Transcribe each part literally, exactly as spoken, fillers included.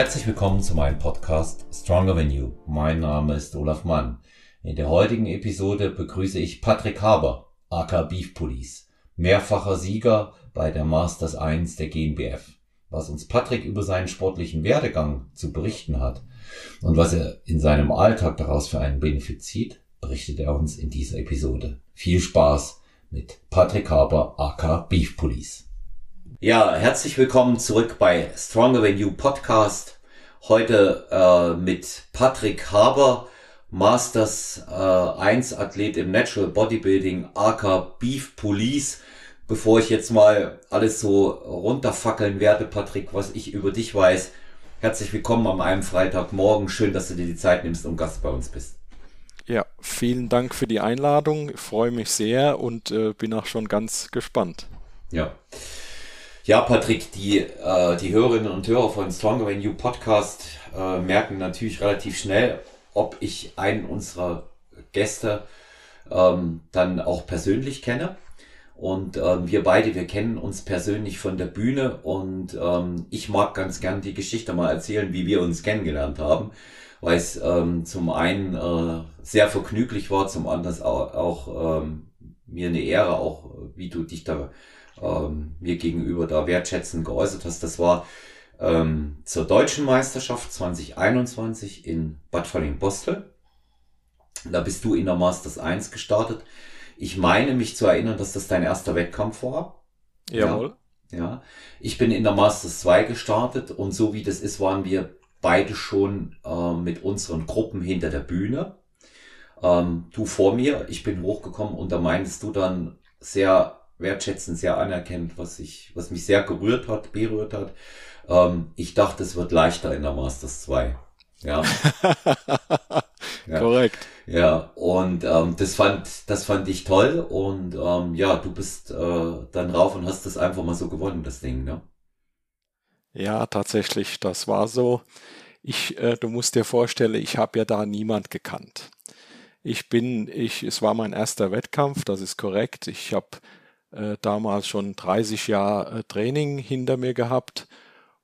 Herzlich willkommen zu meinem Podcast Stronger Than You. Mein Name ist Olaf Mann. In der heutigen Episode begrüße ich Patrick Haber, aka Beef Police, mehrfacher Sieger bei der Masters eins der G N B F. Was uns Patrick über seinen sportlichen Werdegang zu berichten hat und was er in seinem Alltag daraus für einen Benefit zieht, berichtet er uns in dieser Episode. Viel Spaß mit Patrick Haber, aka Beef Police. Ja, herzlich willkommen zurück bei Stronger Than You Podcast. Heute äh, mit Patrick Haber, Masters eins Athlet im Natural Bodybuilding, aka Beef Police. Bevor ich jetzt mal alles so runterfackeln werde, Patrick, was ich über dich weiß, herzlich willkommen an einem Freitagmorgen. Schön, dass du dir die Zeit nimmst und Gast bei uns bist. Ja, vielen Dank für die Einladung. Ich freue mich sehr und äh, bin auch schon ganz gespannt. Ja. Ja, Patrick, die, äh, die Hörerinnen und Hörer von Stronger Than You Podcast äh, merken natürlich relativ schnell, ob ich einen unserer Gäste ähm, dann auch persönlich kenne. Und ähm, wir beide, wir kennen uns persönlich von der Bühne und ähm, ich mag ganz gern die Geschichte mal erzählen, wie wir uns kennengelernt haben, weil es ähm, zum einen äh, sehr vergnüglich war, zum anderen auch, auch ähm, mir eine Ehre, auch wie du dich da Ähm, mir gegenüber da wertschätzend geäußert hast. Das war ähm, zur deutschen Meisterschaft zwanzig einundzwanzig in Bad Fallingbostel. Da bist du in der Masters eins gestartet. Ich meine mich zu erinnern, dass das dein erster Wettkampf war. Jawohl. Ja, ja. Ich bin in der Masters zwei gestartet und so wie das ist, waren wir beide schon äh, mit unseren Gruppen hinter der Bühne. Ähm, du vor mir, ich bin hochgekommen und da meintest du dann sehr wertschätzend, sehr anerkennend, was ich, was mich sehr gerührt hat, berührt hat. Ähm, ich dachte, es wird leichter in der Masters zwei. Ja. Ja. Korrekt. Ja, und ähm, das fand, das fand ich toll. Und ähm, ja, du bist äh, dann rauf und hast das einfach mal so gewonnen, das Ding, ne? Ja, tatsächlich, das war so. Ich, äh, du musst dir vorstellen, ich habe ja da niemand gekannt. Ich bin, ich, es war mein erster Wettkampf, das ist korrekt. Ich habe damals schon dreißig Jahre Training hinter mir gehabt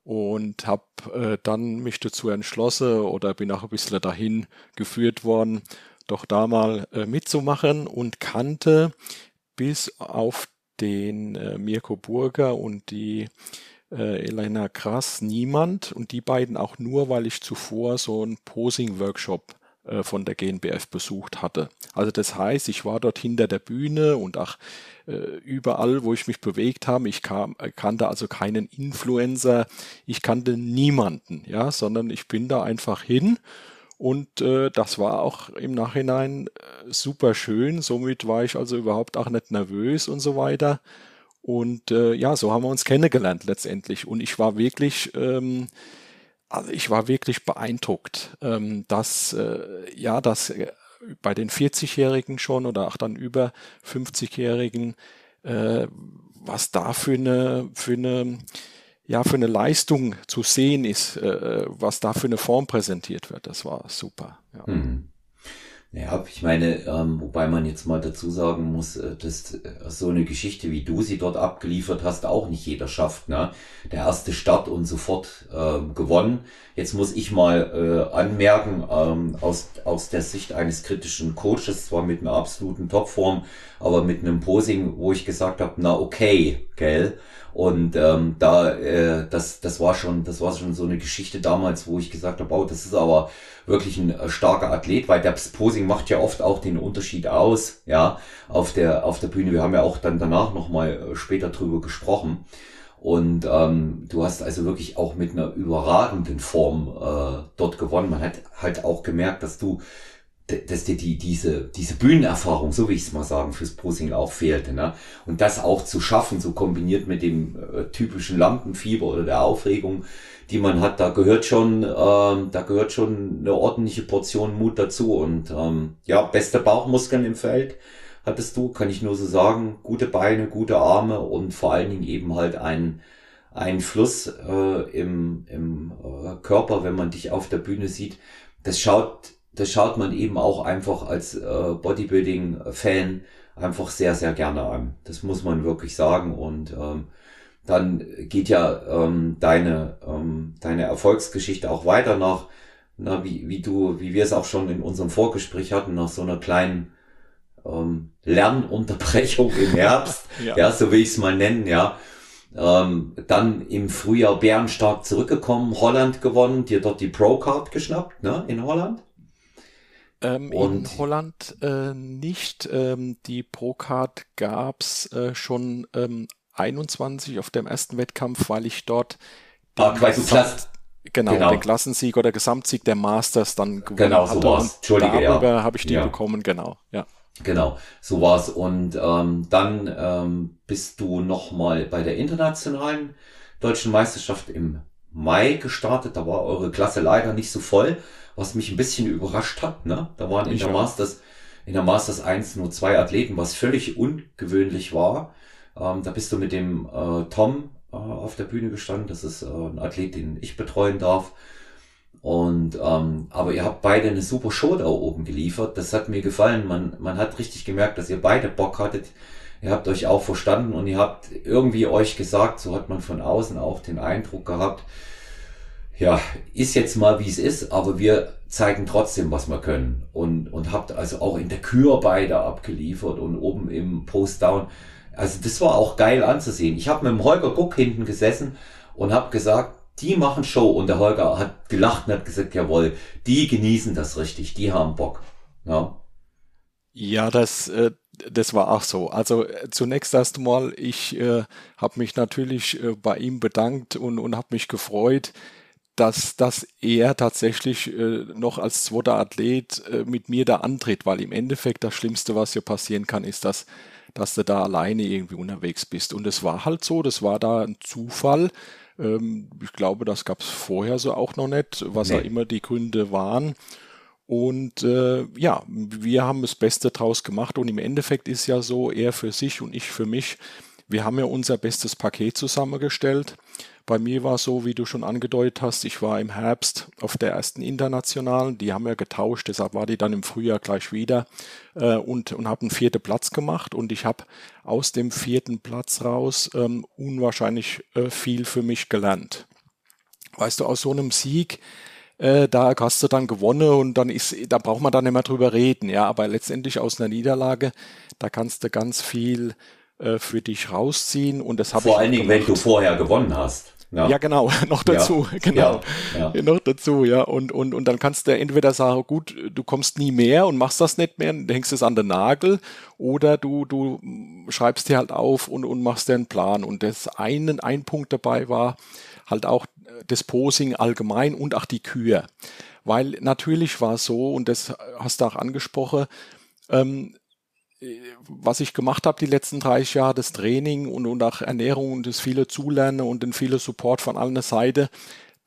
und habe dann mich dazu entschlossen oder bin auch ein bisschen dahin geführt worden, doch da mal mitzumachen und kannte bis auf den Mirko Burger und die Elena Krass niemand und die beiden auch nur, weil ich zuvor so einen Posing-Workshop von der G N B F besucht hatte. Also das heißt, ich war dort hinter der Bühne und auch äh, überall, wo ich mich bewegt habe. Ich kam, kannte also keinen Influencer, ich kannte niemanden, ja, sondern ich bin da einfach hin und äh, das war auch im Nachhinein äh, super schön. Somit war ich also überhaupt auch nicht nervös und so weiter. Und äh, ja, so haben wir uns kennengelernt letztendlich. Und ich war wirklich... Ähm, Also ich war wirklich beeindruckt, dass ja, dass bei den vierzigjährigen schon oder auch dann über fünfzigjährigen, was da für eine, für eine, ja, für eine Leistung zu sehen ist, was da für eine Form präsentiert wird. Das war super. Ja, hm. Ja, ich meine, wobei man jetzt mal dazu sagen muss, dass so eine Geschichte, wie du sie dort abgeliefert hast, auch nicht jeder schafft, ne? Der erste Start und sofort ähm, gewonnen. Jetzt muss ich mal äh, anmerken, ähm, aus, aus der Sicht eines kritischen Coaches, zwar mit einer absoluten Topform, aber mit einem Posing, wo ich gesagt habe, na okay, gell? Und ähm, da, äh, das, das war schon, das war schon so eine Geschichte damals, wo ich gesagt habe, oh, das ist aber wirklich ein äh, starker Athlet, weil das Posing macht ja oft auch den Unterschied aus, ja, auf der, auf der Bühne. Wir haben ja auch dann danach nochmal äh, später drüber gesprochen. Und ähm, du hast also wirklich auch mit einer überragenden Form äh, dort gewonnen. Man hat halt auch gemerkt, dass du, dass dir die, diese, diese Bühnenerfahrung, so will ich es mal sagen, fürs Posing auch fehlte, ne? Und das auch zu schaffen, so kombiniert mit dem äh, typischen Lampenfieber oder der Aufregung, die man hat, da gehört schon, ähm, da gehört schon eine ordentliche Portion Mut dazu und, ähm, ja, beste Bauchmuskeln im Feld hattest du, kann ich nur so sagen, gute Beine, gute Arme und vor allen Dingen eben halt einen, einen Fluss äh, im, im äh, Körper, wenn man dich auf der Bühne sieht, das schaut Das schaut man eben auch einfach als äh, Bodybuilding-Fan einfach sehr, sehr gerne an. Das muss man wirklich sagen. Und ähm, dann geht ja ähm, deine ähm, deine Erfolgsgeschichte auch weiter nach, na, wie wie du, wie wir es auch schon in unserem Vorgespräch hatten, nach so einer kleinen ähm, Lernunterbrechung im Herbst, ja. ja, so will ich es mal nennen, ja. Ähm, dann im Frühjahr bärenstark zurückgekommen, Holland gewonnen, dir dort die Pro-Card geschnappt, ne, in Holland. Ähm, in Holland äh, nicht. Ähm, die Pro-Card gab es äh, schon ähm, einundzwanzig auf dem ersten Wettkampf, weil ich dort den, ah, Gesamt, genau, genau. den Klassensieg oder Gesamtsieg der Masters dann gewonnen genau, so hatte. War's. Entschuldige, darüber ja. habe ich die ja. bekommen, genau. Ja. Genau, so war's. Und ähm, dann ähm, bist du nochmal bei der internationalen deutschen Meisterschaft im Mai gestartet. Da war eure Klasse leider nicht so voll, was mich ein bisschen überrascht hat. Ne? Da waren in der, Masters, in der Masters eins nur zwei Athleten, was völlig ungewöhnlich war. Ähm, da bist du mit dem äh, Tom äh, auf der Bühne gestanden. Das ist äh, ein Athlet, den ich betreuen darf. Und ähm, aber ihr habt beide eine super Show da oben geliefert. Das hat mir gefallen. Man man hat richtig gemerkt, dass ihr beide Bock hattet. Ihr habt euch auch verstanden und ihr habt irgendwie euch gesagt, so hat man von außen auch den Eindruck gehabt, ja, ist jetzt mal wie es ist, aber wir zeigen trotzdem, was wir können. Und und habt also auch in der Kür beide abgeliefert und oben im Post-Down. Also das war auch geil anzusehen. Ich habe mit dem Holger Guck hinten gesessen und habe gesagt, die machen Show, und der Holger hat gelacht und hat gesagt, jawohl, die genießen das richtig, die haben Bock. Ja, ja das, äh, das war auch so. Also äh, zunächst erstmal, ich äh, habe mich natürlich äh, bei ihm bedankt und, und habe mich gefreut, dass, dass er tatsächlich äh, noch als zweiter Athlet äh, mit mir da antritt, weil im Endeffekt das Schlimmste, was hier passieren kann, ist, dass, dass du da alleine irgendwie unterwegs bist. Und es war halt so, das war da ein Zufall. Ich glaube, das gab es vorher so auch noch nicht, was nee. auch immer die Gründe waren. Und äh, ja, wir haben das Beste draus gemacht. Und im Endeffekt ist ja so, er für sich und ich für mich, wir haben ja unser bestes Paket zusammengestellt. Bei mir war es so, wie du schon angedeutet hast, ich war im Herbst auf der ersten Internationalen. Die haben ja getauscht, deshalb war die dann im Frühjahr gleich wieder äh, und, und habe einen vierten Platz gemacht. Und ich habe aus dem vierten Platz raus ähm, unwahrscheinlich äh, viel für mich gelernt. Weißt du, aus so einem Sieg, äh, da hast du dann gewonnen und dann ist, da braucht man dann nicht mehr drüber reden. Ja, aber letztendlich aus einer Niederlage, da kannst du ganz viel für dich rausziehen, und das habe ich vor allen Dingen, wenn du vorher gewonnen hast. Ja, ja genau, noch dazu, ja. genau, ja. Ja. noch dazu, ja, und und und dann kannst du entweder sagen, gut, du kommst nie mehr und machst das nicht mehr, dann hängst es an den Nagel, oder du du schreibst dir halt auf und und machst dir einen Plan. Und das einen ein Punkt dabei war halt auch das Posing allgemein und auch die Kür, weil natürlich war es so, und das hast du auch angesprochen. Ähm, was ich gemacht habe die letzten dreißig Jahre, das Training und, und auch Ernährung und das viele Zulernen und den viele Support von allen Seiten,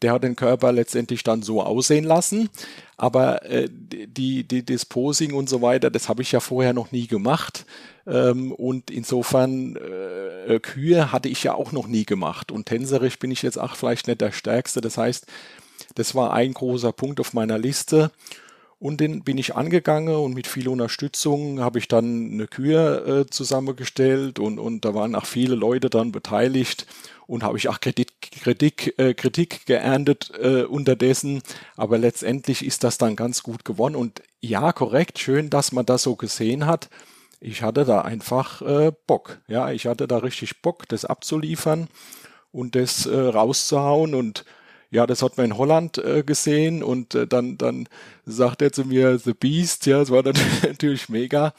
der hat den Körper letztendlich dann so aussehen lassen. Aber äh, die, die, das Posing und so weiter, das habe ich ja vorher noch nie gemacht. Ähm, und insofern, äh, Kühe hatte ich ja auch noch nie gemacht. Und tänzerisch bin ich jetzt auch vielleicht nicht der Stärkste. Das heißt, das war ein großer Punkt auf meiner Liste. Und den bin ich angegangen, und mit viel Unterstützung habe ich dann eine Kür äh, zusammengestellt, und, und da waren auch viele Leute dann beteiligt, und habe ich auch Kritik, Kritik, äh, Kritik geerntet äh, unterdessen. Aber letztendlich ist das dann ganz gut gewonnen. Und ja, korrekt, schön, dass man das so gesehen hat. Ich hatte da einfach äh, Bock. Ja, ich hatte da richtig Bock, das abzuliefern und das äh, rauszuhauen. Und ja, das hat man in Holland äh, gesehen, und äh, dann, dann sagt er zu mir, The Beast, ja, das war dann natürlich mega,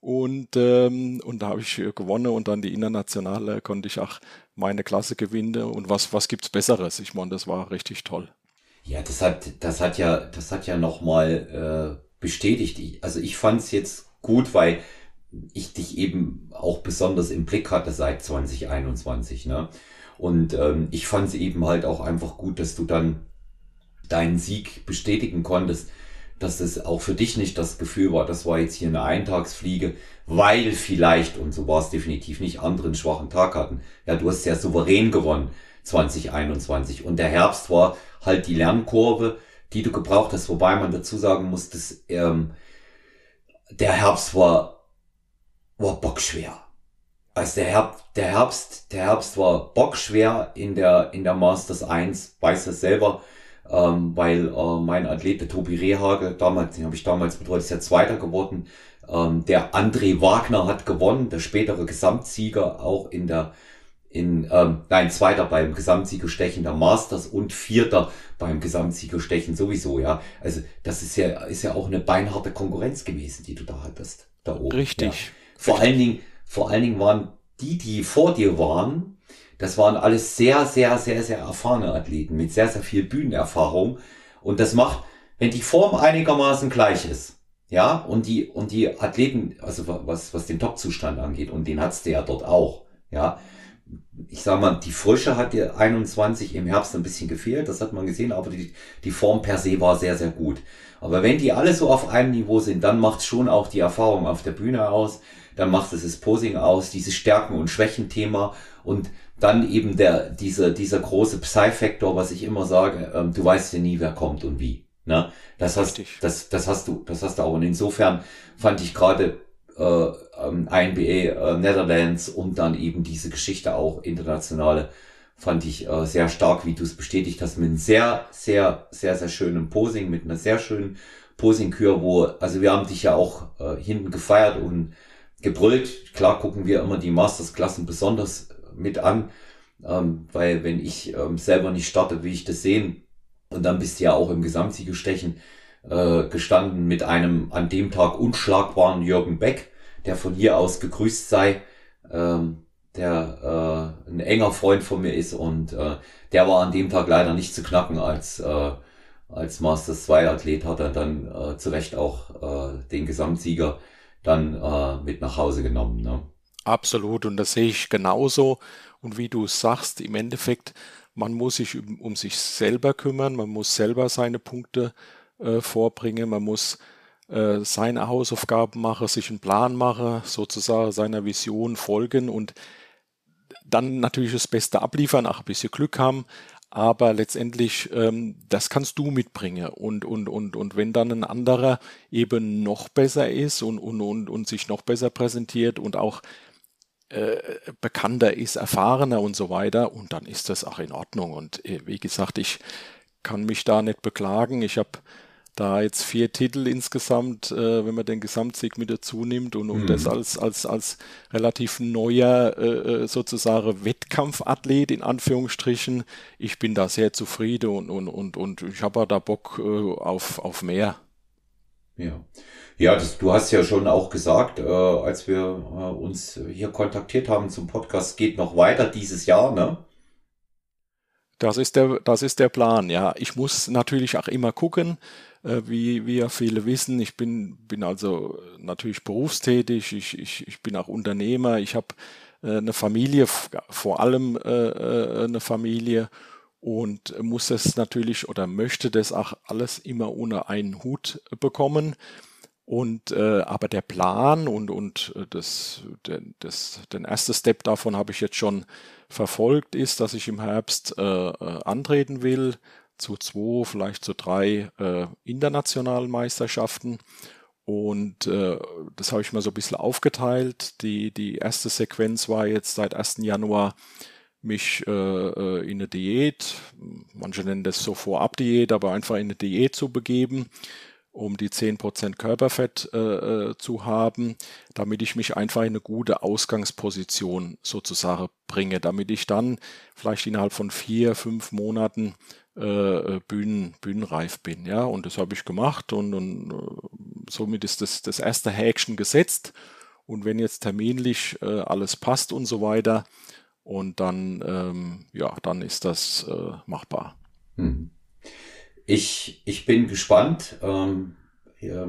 und, ähm, und da habe ich äh, gewonnen, und dann die Internationale konnte ich auch meine Klasse gewinnen, und was, was gibt's Besseres? Ich meine, das war richtig toll. Ja, das hat, das hat ja, das hat ja nochmal äh, bestätigt. Ich, also ich fand's jetzt gut, weil ich dich eben auch besonders im Blick hatte seit zwanzig einundzwanzig, ne? Und ähm, ich fand es eben halt auch einfach gut, dass du dann deinen Sieg bestätigen konntest, dass es auch für dich nicht das Gefühl war, das war jetzt hier eine Eintagsfliege, weil vielleicht, und so war es definitiv nicht, andere einen schwachen Tag hatten. Ja, du hast ja souverän gewonnen zwanzig einundzwanzig, und der Herbst war halt die Lernkurve, die du gebraucht hast, wobei man dazu sagen muss, dass ähm, der Herbst war, war bockschwer. Also der Herbst, der Herbst, der Herbst war bockschwer in der, in der Masters eins, weiß das selber, ähm, weil äh, mein Athlet, der Tobi Rehage, damals, den habe ich damals betreut, ist ja Zweiter geworden. Ähm, der André Wagner hat gewonnen, der spätere Gesamtsieger auch in der, in, ähm, nein, Zweiter beim Gesamtsiegerstechen der Masters und Vierter beim Gesamtsiegerstechen sowieso, ja. Also das ist ja, ist ja auch eine beinharte Konkurrenz gewesen, die du da hattest, da oben. Richtig. Ja. Vor allen Dingen, Vor allen Dingen waren die, die vor dir waren, das waren alles sehr, sehr, sehr, sehr erfahrene Athleten mit sehr, sehr viel Bühnenerfahrung. Und das macht, wenn die Form einigermaßen gleich ist, ja, und die, und die Athleten, also was, was den Top-Zustand angeht, und den hat's der ja dort auch, ja. Ich sag mal, die Frische hat dir einundzwanzig im Herbst ein bisschen gefehlt, das hat man gesehen, aber die, die Form per se war sehr, sehr gut. Aber wenn die alle so auf einem Niveau sind, dann macht's schon auch die Erfahrung auf der Bühne aus. Dann macht es das Posing aus, dieses Stärken- und Schwächen-Thema und dann eben der, dieser, dieser große Psy-Faktor, was ich immer sage, ähm, du weißt ja nie, wer kommt und wie, ne? Das hast, das, das hast du, das hast du auch. Und insofern fand ich gerade, äh, I N B A, äh, Netherlands und dann eben diese Geschichte auch internationale, fand ich äh, sehr stark, wie du es bestätigt hast, mit einem sehr, sehr, sehr, sehr schönen Posing, mit einer sehr schönen Posing-Kür, wo, also wir haben dich ja auch äh, hinten gefeiert und gebrüllt. Klar gucken wir immer die Masters-Klassen besonders mit an, ähm, weil wenn ich ähm, selber nicht starte, will ich das sehen. Und dann bist du ja auch im Gesamtsiegerstechen äh, gestanden mit einem an dem Tag unschlagbaren Jürgen Beck, der von hier aus gegrüßt sei, ähm, der äh, ein enger Freund von mir ist und äh, der war an dem Tag leider nicht zu knacken als äh, als Masters zwei Athlet, hat er dann äh, zu Recht auch äh, den Gesamtsieger dann äh, mit nach Hause genommen. Ne? Absolut, und das sehe ich genauso. Und wie du sagst, im Endeffekt, man muss sich um, um sich selber kümmern, man muss selber seine Punkte äh, vorbringen, man muss äh, seine Hausaufgaben machen, sich einen Plan machen, sozusagen seiner Vision folgen und dann natürlich das Beste abliefern, auch ein bisschen Glück haben, aber letztendlich, ähm, das kannst du mitbringen. Und, und, und, und wenn dann ein anderer eben noch besser ist und, und, und, und sich noch besser präsentiert und auch äh, bekannter ist, erfahrener und so weiter, und dann ist das auch in Ordnung. Und äh, wie gesagt, ich kann mich da nicht beklagen. Ich habe da jetzt vier Titel insgesamt, äh, wenn man den Gesamtsieg mit dazu nimmt und, und mhm. das als, als, als relativ neuer äh, sozusagen Wettkampfathlet in Anführungsstrichen. Ich bin da sehr zufrieden und, und, und, und ich habe da Bock äh, auf, auf mehr. Ja, ja, das, du hast ja schon auch gesagt, äh, als wir äh, uns hier kontaktiert haben zum Podcast, geht noch weiter dieses Jahr, ne? Das ist der, das ist der Plan, ja. Ich muss natürlich auch immer gucken, äh, wie, wie ja viele wissen. Ich bin, bin also natürlich berufstätig, ich, ich, ich bin auch Unternehmer, ich habe äh, eine Familie, vor allem äh, eine Familie und muss das natürlich oder möchte das auch alles immer ohne einen Hut bekommen. Und äh, aber der Plan und, und das, das, den ersten Step davon habe ich jetzt schon verfolgt, ist, dass ich im Herbst äh, antreten will zu zwei, vielleicht zu drei äh, internationalen Meisterschaften. Und äh, das habe ich mal so ein bisschen aufgeteilt. Die, die erste Sequenz war jetzt seit ersten Januar mich äh, in eine Diät, manche nennen das so Vorab-Diät, aber einfach in eine Diät zu begeben, um die zehn Prozent Körperfett äh, zu haben, damit ich mich einfach in eine gute Ausgangsposition sozusagen bringe, damit ich dann vielleicht innerhalb von vier, fünf Monaten äh, Bühnen, bühnenreif bin. Ja? Und das habe ich gemacht und, und äh, somit ist das, das erste Häkchen gesetzt. Und wenn jetzt terminlich äh, alles passt und so weiter, und dann, ähm, ja, dann ist das äh, machbar. Mhm. Ich, ich bin gespannt, ähm,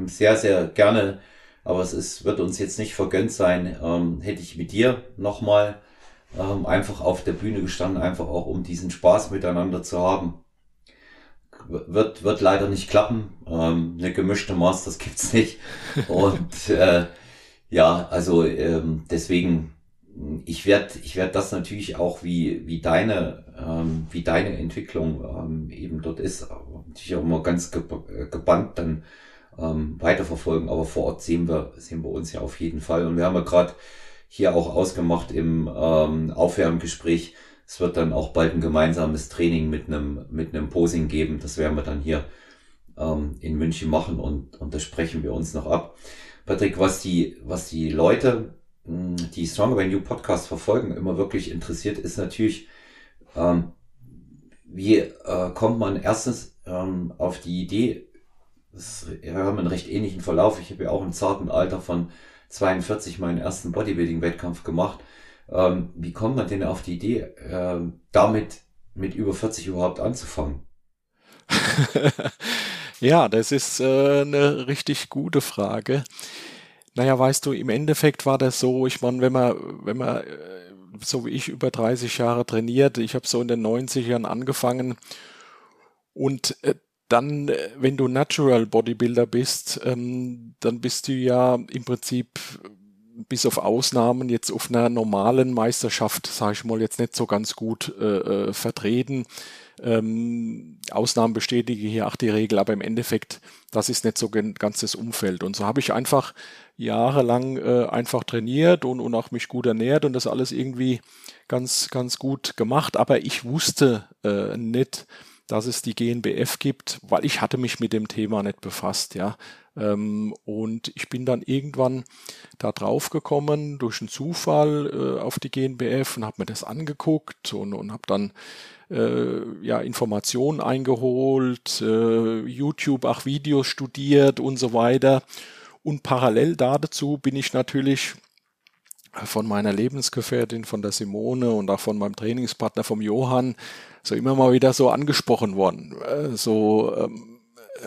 sehr, sehr gerne, aber es ist, wird uns jetzt nicht vergönnt sein, ähm, hätte ich mit dir nochmal ähm, einfach auf der Bühne gestanden, einfach auch um diesen Spaß miteinander zu haben. Wird, wird leider nicht klappen, ähm, eine gemischte Masters gibt's nicht und äh, ja, also ähm, deswegen, ich werde ich werde das natürlich auch wie wie deine ähm, wie deine Entwicklung ähm, eben dort ist natürlich auch immer ganz geb- gebannt dann ähm, weiterverfolgen, aber vor Ort sehen wir sehen wir uns ja auf jeden Fall und wir haben ja gerade hier auch ausgemacht im ähm, Aufwärmgespräch. Es wird dann auch bald ein gemeinsames Training mit einem mit einem Posing geben. Das werden wir dann hier ähm, in München machen und, und das sprechen wir uns noch ab. Patrick, was die, was die Leute, die Stronger Than You Podcast verfolgen, immer wirklich interessiert, ist natürlich, ähm, wie äh, kommt man erstens ähm, auf die Idee, das, wir haben einen recht ähnlichen Verlauf. Ich habe ja auch im zarten Alter von zweiundvierzig meinen ersten Bodybuilding-Wettkampf gemacht. Ähm, wie kommt man denn auf die Idee, äh, damit mit über vierzig überhaupt anzufangen? Ja, das ist äh, eine richtig gute Frage. Naja, weißt du, im Endeffekt war das so, ich meine, wenn man, wenn man äh, so wie ich über dreißig Jahre trainiert, ich habe so in den neunzigern angefangen und äh, dann, wenn du Natural Bodybuilder bist, ähm, dann bist du ja im Prinzip bis auf Ausnahmen jetzt auf einer normalen Meisterschaft, sage ich mal, jetzt nicht so ganz gut äh, vertreten. Ähm, Ausnahmen bestätigen hier auch die Regel, aber im Endeffekt, das ist nicht so ganz das Umfeld. Und so habe ich einfach jahrelang äh, einfach trainiert und, und auch mich gut ernährt und das alles irgendwie ganz, ganz gut gemacht. Aber ich wusste äh, nicht, dass es die G N B F gibt, weil ich hatte mich mit dem Thema nicht befasst, ja. Und ich bin dann irgendwann da drauf gekommen durch einen Zufall auf die G N B F und habe mir das angeguckt und, und habe dann äh, ja Informationen eingeholt, äh, YouTube auch Videos studiert und so weiter. Und parallel dazu bin ich natürlich von meiner Lebensgefährtin, von der Simone und auch von meinem Trainingspartner, vom Johann, so immer mal wieder so angesprochen worden. So, ähm,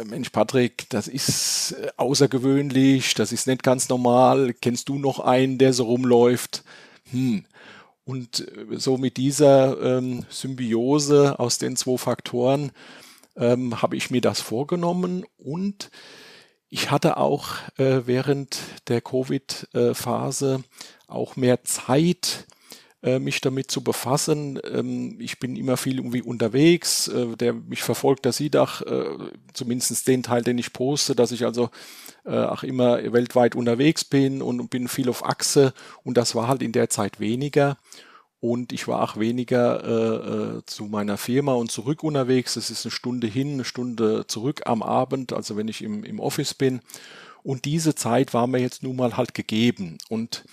Mensch Patrick, das ist außergewöhnlich, das ist nicht ganz normal, kennst du noch einen, der so rumläuft? Hm. Und so mit dieser ähm, Symbiose aus den zwei Faktoren ähm, habe ich mir das vorgenommen und ich hatte auch äh, während der Covid-Phase auch mehr Zeit, mich damit zu befassen. Ich bin immer viel irgendwie unterwegs. Der mich verfolgt, der sieht auch zumindest den Teil, den ich poste, dass ich also auch immer weltweit unterwegs bin und bin viel auf Achse. Und das war halt in der Zeit weniger. Und ich war auch weniger zu meiner Firma und zurück unterwegs. Es ist eine Stunde hin, eine Stunde zurück am Abend, also wenn ich im, im Office bin. Und diese Zeit war mir jetzt nun mal halt gegeben. Und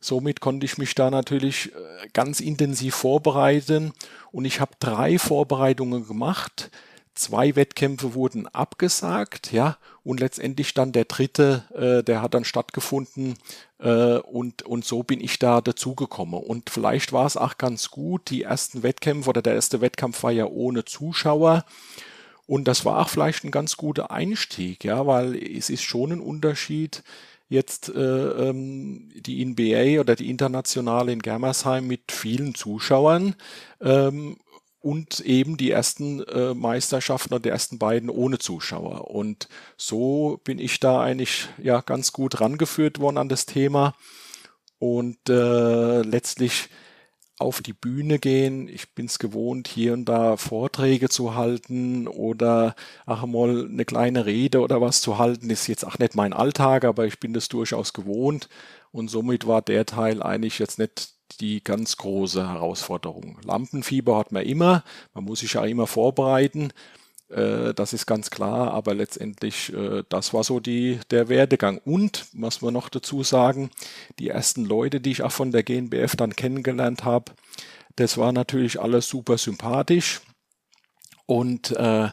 somit konnte ich mich da natürlich ganz intensiv vorbereiten und ich habe drei Vorbereitungen gemacht. Zwei Wettkämpfe wurden abgesagt, ja, und letztendlich dann der dritte, äh, der hat dann stattgefunden äh, und, und so bin ich da dazugekommen. Und vielleicht war es auch ganz gut, die ersten Wettkämpfe oder der erste Wettkampf war ja ohne Zuschauer. Und das war auch vielleicht ein ganz guter Einstieg, ja, weil es ist schon ein Unterschied, jetzt äh, ähm, die I N B A oder die Internationale in Germersheim mit vielen Zuschauern ähm, und eben die ersten äh, Meisterschaften und die ersten beiden ohne Zuschauer. Und so bin ich da eigentlich ja ganz gut rangeführt worden an das Thema und äh, letztlich auf die Bühne gehen. Ich bin es gewohnt, hier und da Vorträge zu halten oder ach mal eine kleine Rede oder was zu halten. Ist jetzt auch nicht mein Alltag, aber ich bin das durchaus gewohnt. Und somit war der Teil eigentlich jetzt nicht die ganz große Herausforderung. Lampenfieber hat man immer. Man muss sich ja immer vorbereiten. Das ist ganz klar. Aber letztendlich, das war so die, der Werdegang. Und, was wir noch dazu sagen, die ersten Leute, die ich auch von der G N B F dann kennengelernt habe, das war natürlich alles super sympathisch und äh,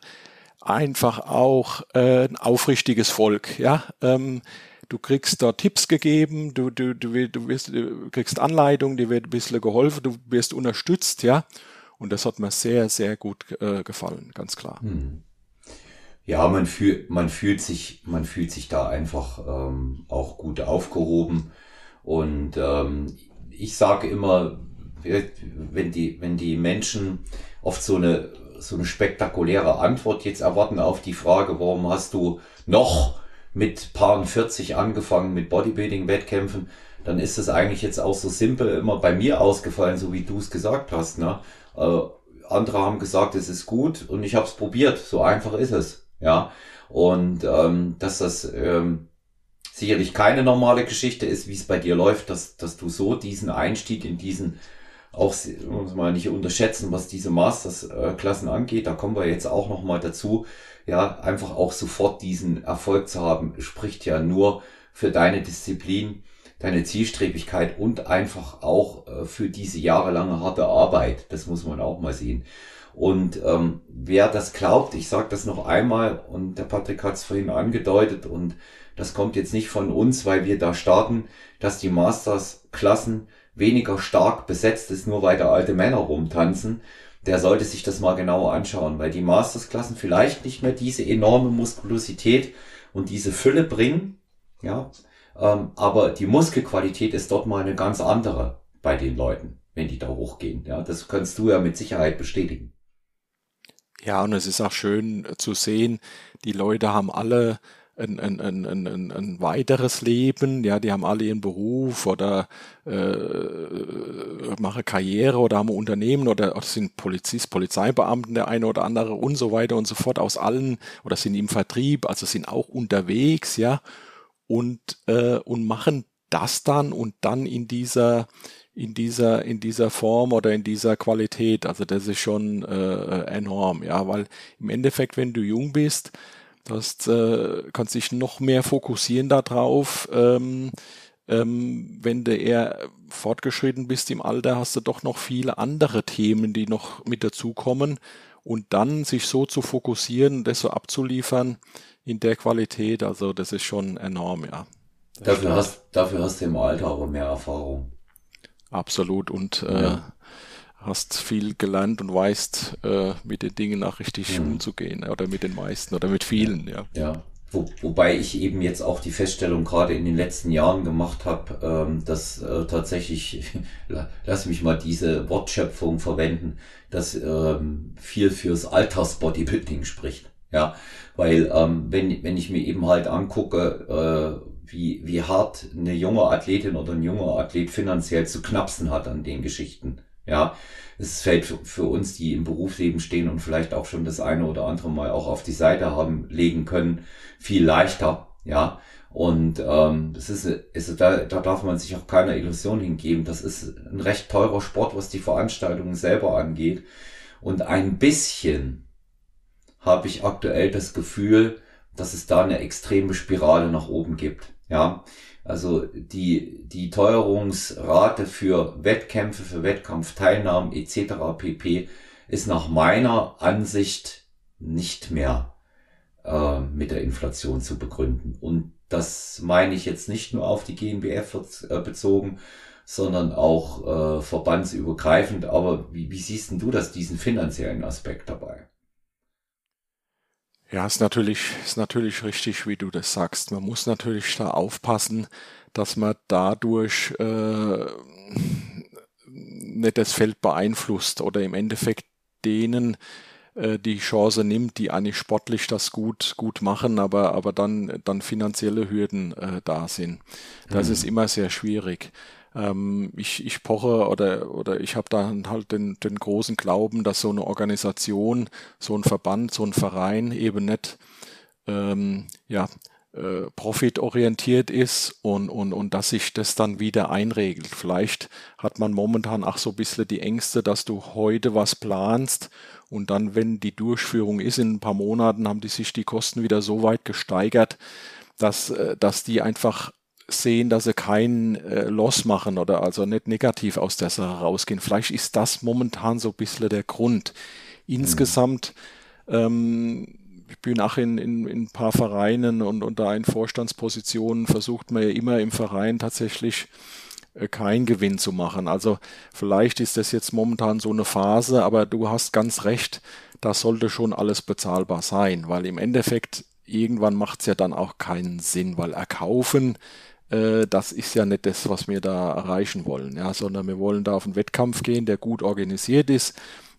einfach auch äh, ein aufrichtiges Volk. Ja, ähm, du kriegst da Tipps gegeben, du, du, du, du, wirst, du kriegst Anleitung, dir wird ein bisschen geholfen, du wirst unterstützt, ja. Und das hat mir sehr, sehr gut äh, gefallen, ganz klar. Hm. Ja, man fühlt, man fühlt sich, man fühlt sich da einfach ähm, auch gut aufgehoben. Und ähm, ich sage immer, wenn die, wenn die Menschen oft so eine, so eine spektakuläre Antwort jetzt erwarten auf die Frage, warum hast du noch mit Paaren vierzig angefangen mit Bodybuilding-Wettkämpfen, dann ist das eigentlich jetzt auch so simpel immer bei mir ausgefallen, so wie du es gesagt hast, ne? Äh, andere haben gesagt, es ist gut und ich habe es probiert. So einfach ist es, ja. Und ähm, dass das ähm, sicherlich keine normale Geschichte ist, wie es bei dir läuft, dass, dass du so diesen Einstieg in diesen, auch uns mal nicht unterschätzen, was diese Masters-Klassen angeht, da kommen wir jetzt auch nochmal dazu, ja, einfach auch sofort diesen Erfolg zu haben, spricht ja nur für deine Disziplin, deine Zielstrebigkeit und einfach auch für diese jahrelange harte Arbeit, das muss man auch mal sehen. Und ähm, wer das glaubt, ich sage das noch einmal, und der Patrick hat es vorhin angedeutet, und das kommt jetzt nicht von uns, weil wir da starten, dass die Masters-Klassen weniger stark besetzt ist, nur weil da alte Männer rumtanzen, der sollte sich das mal genauer anschauen, weil die Masters-Klassen vielleicht nicht mehr diese enorme Muskulosität und diese Fülle bringen, ja, ähm, aber die Muskelqualität ist dort mal eine ganz andere bei den Leuten, wenn die da hochgehen. Ja, das kannst du ja mit Sicherheit bestätigen. Ja, und es ist auch schön zu sehen, die Leute haben alle ein, ein, ein, ein, ein weiteres Leben, ja, die haben alle ihren Beruf oder äh, machen Karriere oder haben ein Unternehmen oder, oder sind Polizist, Polizeibeamten, der eine oder andere und so weiter und so fort, aus allen, oder sind im Vertrieb, also sind auch unterwegs, ja, und, äh, und machen das dann und dann in dieser in dieser in dieser Form oder in dieser Qualität, also das ist schon äh, enorm, ja, weil im Endeffekt, wenn du jung bist, das äh, kannst dich noch mehr fokussieren darauf. Ähm, ähm, wenn du eher fortgeschritten bist im Alter, hast du doch noch viele andere Themen, die noch mit dazukommen, und dann sich so zu fokussieren, das so abzuliefern in der Qualität, also das ist schon enorm, ja. Dafür hast, dafür hast du im Alter aber mehr Erfahrung. Absolut, und äh, ja. hast viel gelernt und weißt, äh, mit den Dingen auch richtig mhm. umzugehen, oder mit den meisten oder mit vielen, ja. Ja, Wo, wobei ich eben jetzt auch die Feststellung gerade in den letzten Jahren gemacht habe, ähm, dass äh, tatsächlich, lass mich mal diese Wortschöpfung verwenden, dass ähm, viel fürs Altersbodybuilding spricht, ja, weil ähm, wenn, wenn ich mir eben halt angucke, äh, Wie, wie hart eine junge Athletin oder ein junger Athlet finanziell zu knapsen hat an den Geschichten. Ja, es fällt für, für uns, die im Berufsleben stehen und vielleicht auch schon das eine oder andere Mal auch auf die Seite haben legen können, viel leichter. Ja, und ähm, das ist, ist da, da darf man sich auch keiner Illusion hingeben. Das ist ein recht teurer Sport, was die Veranstaltungen selber angeht. Und ein bisschen habe ich aktuell das Gefühl, dass es da eine extreme Spirale nach oben gibt. Ja, also die die Teuerungsrate für Wettkämpfe, für Wettkampfteilnahmen et cetera pp. Ist nach meiner Ansicht nicht mehr äh, mit der Inflation zu begründen. Und das meine ich jetzt nicht nur auf die G N B F bezogen, sondern auch äh, verbandsübergreifend. Aber wie, wie siehst denn du das, diesen finanziellen Aspekt dabei? Ja, ist natürlich, ist natürlich richtig, wie du das sagst. Man muss natürlich da aufpassen, dass man dadurch äh, nicht das Feld beeinflusst oder im Endeffekt denen äh, die Chance nimmt, die eigentlich sportlich das gut gut machen, aber aber dann dann finanzielle Hürden äh, da sind. Das mhm. ist immer sehr schwierig. Ähm, ich ich poche oder oder ich habe da halt den den großen Glauben, dass so eine Organisation, so ein Verband, so ein Verein eben nicht ähm, ja äh, profitorientiert ist und und und dass sich das dann wieder einregelt. Vielleicht hat man momentan auch so ein bisschen die Ängste, dass du heute was planst und dann, wenn die Durchführung ist in ein paar Monaten, haben die sich die Kosten wieder so weit gesteigert, dass dass die einfach sehen, dass sie keinen äh, Loss machen oder also nicht negativ aus der Sache rausgehen. Vielleicht ist das momentan so ein bisschen der Grund. Insgesamt, ähm, ich bin auch in, in, in ein paar Vereinen und, und da in Vorstandspositionen versucht man ja immer im Verein tatsächlich äh, keinen Gewinn zu machen. Also vielleicht ist das jetzt momentan so eine Phase, aber du hast ganz recht, da sollte schon alles bezahlbar sein, weil im Endeffekt irgendwann macht es ja dann auch keinen Sinn, weil erkaufen, das ist ja nicht das, was wir da erreichen wollen, ja, sondern wir wollen da auf einen Wettkampf gehen, der gut organisiert ist,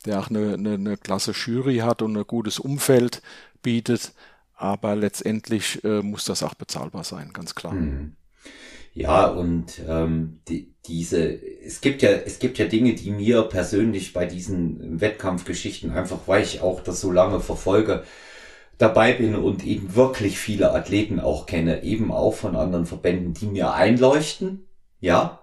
der auch eine, eine, eine klasse Jury hat und ein gutes Umfeld bietet, aber letztendlich äh, muss das auch bezahlbar sein, ganz klar. Hm. Ja, und ähm, die, diese, es gibt ja, es gibt ja Dinge, die mir persönlich bei diesen Wettkampfgeschichten einfach, weil ich auch das so lange verfolge, dabei bin und eben wirklich viele Athleten auch kenne, eben auch von anderen Verbänden, die mir einleuchten, ja.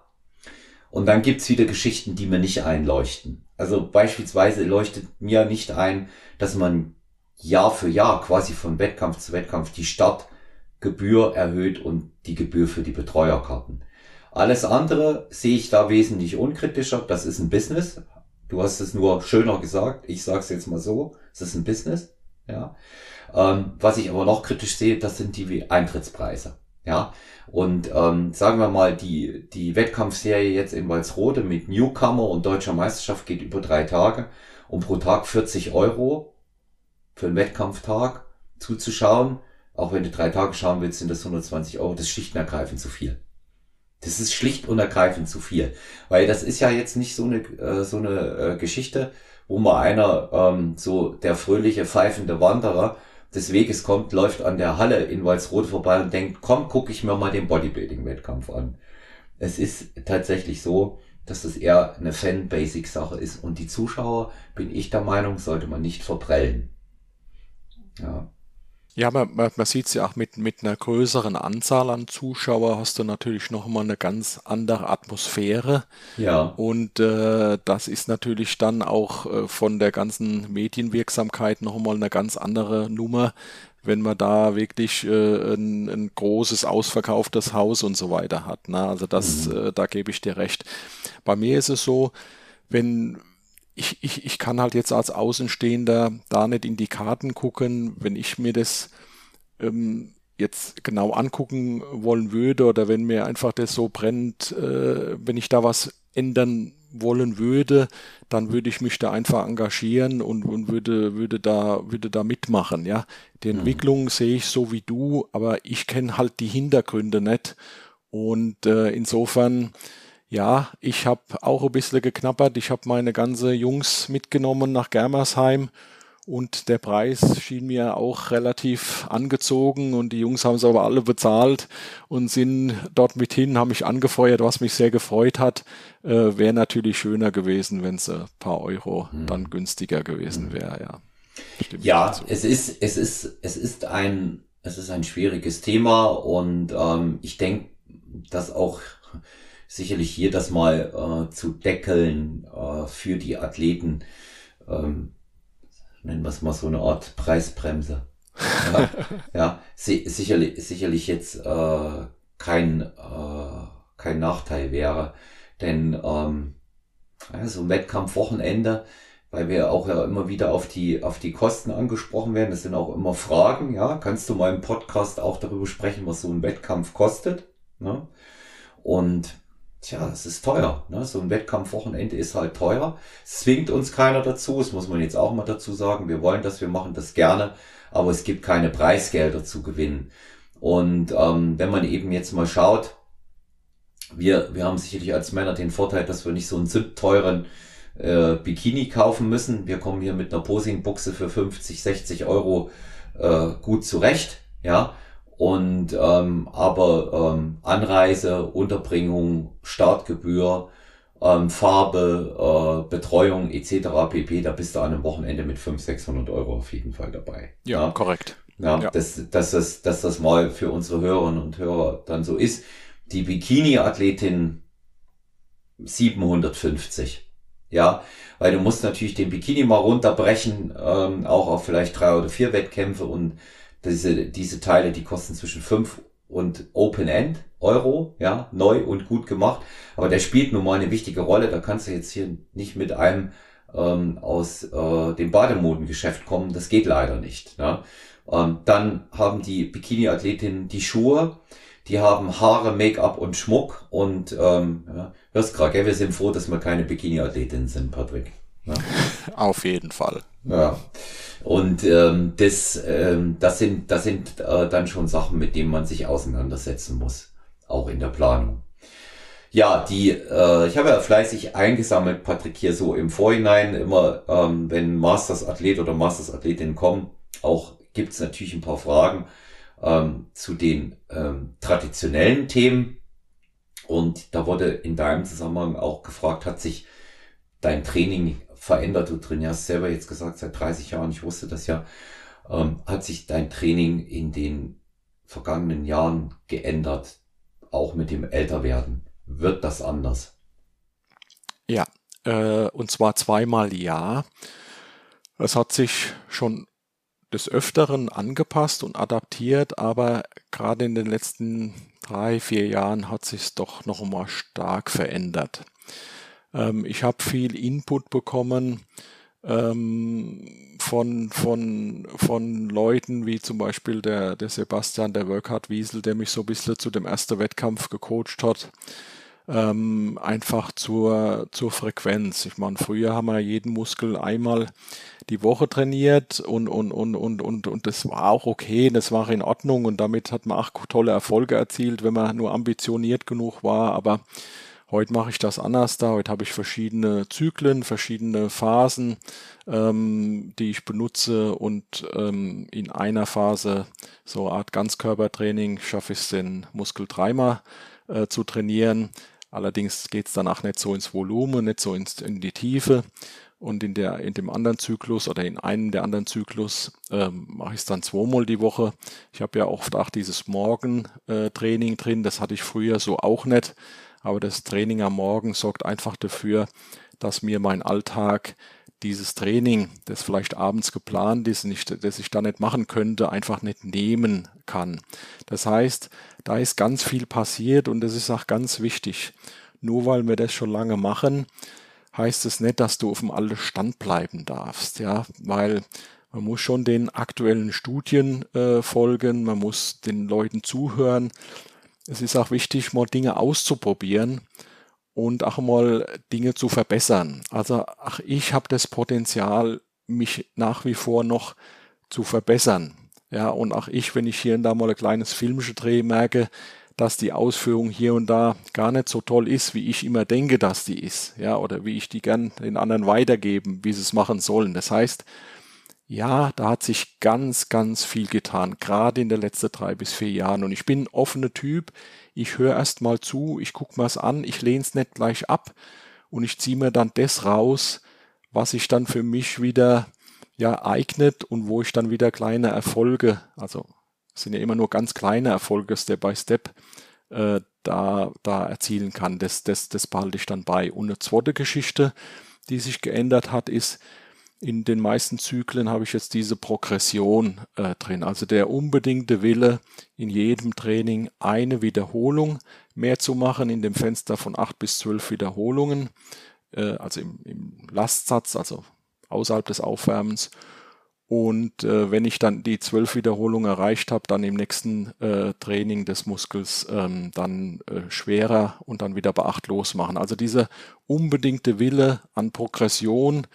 Und dann gibt's wieder Geschichten, die mir nicht einleuchten. Also beispielsweise leuchtet mir nicht ein, dass man Jahr für Jahr quasi von Wettkampf zu Wettkampf die Startgebühr erhöht und die Gebühr für die Betreuerkarten. Alles andere sehe ich da wesentlich unkritischer. Das ist ein Business. Du hast es nur schöner gesagt. Ich sage es jetzt mal so. Es ist ein Business. Ja. Ähm, was ich aber noch kritisch sehe, das sind die Eintrittspreise. Ja. Und ähm, sagen wir mal, die die Wettkampfserie jetzt in Walsrode mit Newcomer und Deutscher Meisterschaft geht über drei Tage, um pro Tag vierzig Euro für einen Wettkampftag zuzuschauen. Auch wenn du drei Tage schauen willst, sind das hundertzwanzig Euro. Das ist schlicht und ergreifend zu viel. Das ist schlicht und ergreifend zu viel, weil das ist ja jetzt nicht so eine äh, so eine äh, Geschichte, wo mal einer ähm, so der fröhliche, pfeifende Wanderer des Weges kommt, läuft an der Halle in Walsrode vorbei und denkt, komm, gucke ich mir mal den Bodybuilding-Wettkampf an. Es ist tatsächlich so, dass das eher eine Fan-Basic-Sache ist und die Zuschauer, bin ich der Meinung, sollte man nicht verprellen. Ja. Ja, man, man sieht es ja auch mit, mit einer größeren Anzahl an Zuschauer hast du natürlich nochmal eine ganz andere Atmosphäre. Ja. Und äh, das ist natürlich dann auch äh, von der ganzen Medienwirksamkeit nochmal eine ganz andere Nummer, wenn man da wirklich äh, ein, ein großes ausverkauftes Haus und so weiter hat. Ne? Also das, mhm. äh, da gebe ich dir recht. Bei mir ist es so, wenn... Ich, ich, ich kann halt jetzt als Außenstehender da nicht in die Karten gucken, wenn ich mir das ähm, jetzt genau angucken wollen würde oder wenn mir einfach das so brennt, äh, wenn ich da was ändern wollen würde, dann würde ich mich da einfach engagieren und, und würde, würde da, würde da mitmachen, ja. Die Entwicklung mhm. sehe ich so wie du, aber ich kenne halt die Hintergründe nicht und äh, insofern ja, ich habe auch ein bisschen geknappert. Ich habe meine ganze Jungs mitgenommen nach Germersheim und der Preis schien mir auch relativ angezogen und die Jungs haben es aber alle bezahlt und sind dort mit hin, haben mich angefeuert, was mich sehr gefreut hat. Äh, wäre natürlich schöner gewesen, wenn es ein paar Euro hm. dann günstiger gewesen wäre. Ja, stimmt ja dazu. es ist, es ist, es ist ein, es ist ein schwieriges Thema und ähm, ich denke, dass auch sicherlich hier das mal äh, zu deckeln äh, für die Athleten, ähm, nennen wir es mal so eine Art Preisbremse. Ja, ja si sicherlich, sicherlich jetzt äh, kein, äh, kein Nachteil wäre, denn ähm, ja, so ein Wettkampfwochenende, weil wir auch ja immer wieder auf die, auf die Kosten angesprochen werden, das sind auch immer Fragen, ja, kannst du mal im Podcast auch darüber sprechen, was so ein Wettkampf kostet, ne? Und tja, es ist teuer. Ne? So ein Wettkampfwochenende ist halt teuer. Es zwingt uns keiner dazu. Das muss man jetzt auch mal dazu sagen. Wir wollen das, wir machen das gerne. Aber es gibt keine Preisgelder zu gewinnen. Und ähm, wenn man eben jetzt mal schaut, wir wir haben sicherlich als Männer den Vorteil, dass wir nicht so einen zimtteuren äh, Bikini kaufen müssen. Wir kommen hier mit einer Posingbuchse für fünfzig, sechzig Euro äh, gut zurecht. Ja. Und ähm, aber ähm, Anreise, Unterbringung, Startgebühr, ähm, Farbe, äh, Betreuung et cetera pp. Da bist du an einem Wochenende mit fünfhundert, sechshundert Euro auf jeden Fall dabei. Ja, ja. korrekt. Ja, ja. Dass, dass, das, dass das mal für unsere Hörerinnen und Hörer dann so ist. Die Bikini-Athletin siebenhundertfünfzig. Ja, weil du musst natürlich den Bikini mal runterbrechen, ähm, auch auf vielleicht drei oder vier Wettkämpfe und Diese, diese Teile, die kosten zwischen fünf und Open End Euro, ja, neu und gut gemacht. Aber der spielt nun mal eine wichtige Rolle. Da kannst du jetzt hier nicht mit einem ähm, aus äh, dem Bademodengeschäft kommen. Das geht leider nicht. Ne? Ähm, dann haben die Bikini-Athletinnen die Schuhe, die haben Haare, Make-up und Schmuck. Und ähm, ja, hörst grad, gell? Wir sind froh, dass wir keine Bikini-Athletinnen sind, Patrick. Ja. Auf jeden Fall. Ja. Und ähm, das, ähm, das sind, das sind äh, dann schon Sachen, mit denen man sich auseinandersetzen muss, auch in der Planung. Ja, die, äh, ich habe ja fleißig eingesammelt, Patrick, hier so im Vorhinein immer, ähm, wenn Masters-Athlet oder Masters-Athletinnen kommen, auch gibt's natürlich ein paar Fragen ähm, zu den ähm, traditionellen Themen. Und da wurde in deinem Zusammenhang auch gefragt, hat sich dein Training verändert? Du trainierst selber jetzt gesagt seit dreißig Jahren, ich wusste das ja. Ähm, hat sich dein Training in den vergangenen Jahren geändert? Auch mit dem Älterwerden? Wird das anders? Ja, äh, und zwar zweimal ja. Es hat sich schon des Öfteren angepasst und adaptiert, aber gerade in den letzten drei, vier Jahren hat sich es doch noch mal stark verändert. Ähm, ich habe viel Input bekommen ähm, von, von, von Leuten wie zum Beispiel der, der Sebastian, der Workhard Wiesel, der mich so ein bisschen zu dem ersten Wettkampf gecoacht hat. Ähm, einfach zur, zur Frequenz. Ich meine, früher haben wir jeden Muskel einmal die Woche trainiert und, und, und, und, und, und das war auch okay, das war in Ordnung und damit hat man auch tolle Erfolge erzielt, wenn man nur ambitioniert genug war, aber heute mache ich das anders da, heute habe ich verschiedene Zyklen, verschiedene Phasen, ähm, die ich benutze und ähm, in einer Phase so eine Art Ganzkörpertraining schaffe ich es den Muskel dreimal Äh, zu trainieren. Allerdings geht es danach nicht so ins Volumen, nicht so ins, in die Tiefe. Und in, der, in dem anderen Zyklus oder in einem der anderen Zyklus ähm, mache ich es dann zweimal die Woche. Ich habe ja oft auch dieses Morgentraining äh, drin. Das hatte ich früher so auch nicht. Aber das Training am Morgen sorgt einfach dafür, dass mir mein Alltag dieses Training, das vielleicht abends geplant ist, nicht, das ich da nicht machen könnte, einfach nicht nehmen kann. Das heißt, da ist ganz viel passiert und das ist auch ganz wichtig. Nur weil wir das schon lange machen, heißt es nicht, dass du auf dem alten Stand bleiben darfst, ja, weil man muss schon den aktuellen Studien äh, folgen, man muss den Leuten zuhören. Es ist auch wichtig, mal Dinge auszuprobieren und auch mal Dinge zu verbessern. Also ach, ich habe das Potenzial, mich nach wie vor noch zu verbessern. Ja, und auch ich, wenn ich hier und da mal ein kleines Filmchen drehe, merke, dass die Ausführung hier und da gar nicht so toll ist, wie ich immer denke, dass die ist. Ja, oder wie ich die gern den anderen weitergeben, wie sie es machen sollen. Das heißt, ja, da hat sich ganz, ganz viel getan, gerade in den letzten drei bis vier Jahren. Und ich bin ein offener Typ. Ich höre erst mal zu, ich gucke mal es an, ich lehne es nicht gleich ab und ich ziehe mir dann das raus, was sich dann für mich wieder ja eignet und wo ich dann wieder kleine Erfolge, also es sind ja immer nur ganz kleine Erfolge, Step by Step, äh, da, da erzielen kann. Das, das, das behalte ich dann bei. Und eine zweite Geschichte, die sich geändert hat, ist, in den meisten Zyklen habe ich jetzt diese Progression äh, drin. Also der unbedingte Wille, in jedem Training eine Wiederholung mehr zu machen, in dem Fenster von acht bis zwölf Wiederholungen, äh, also im, im Lastsatz, also außerhalb des Aufwärmens. Und äh, wenn ich dann die zwölf Wiederholungen erreicht habe, dann im nächsten äh, Training des Muskels ähm, dann äh, schwerer und dann wieder beachtlos machen. Also dieser unbedingte Wille an Progression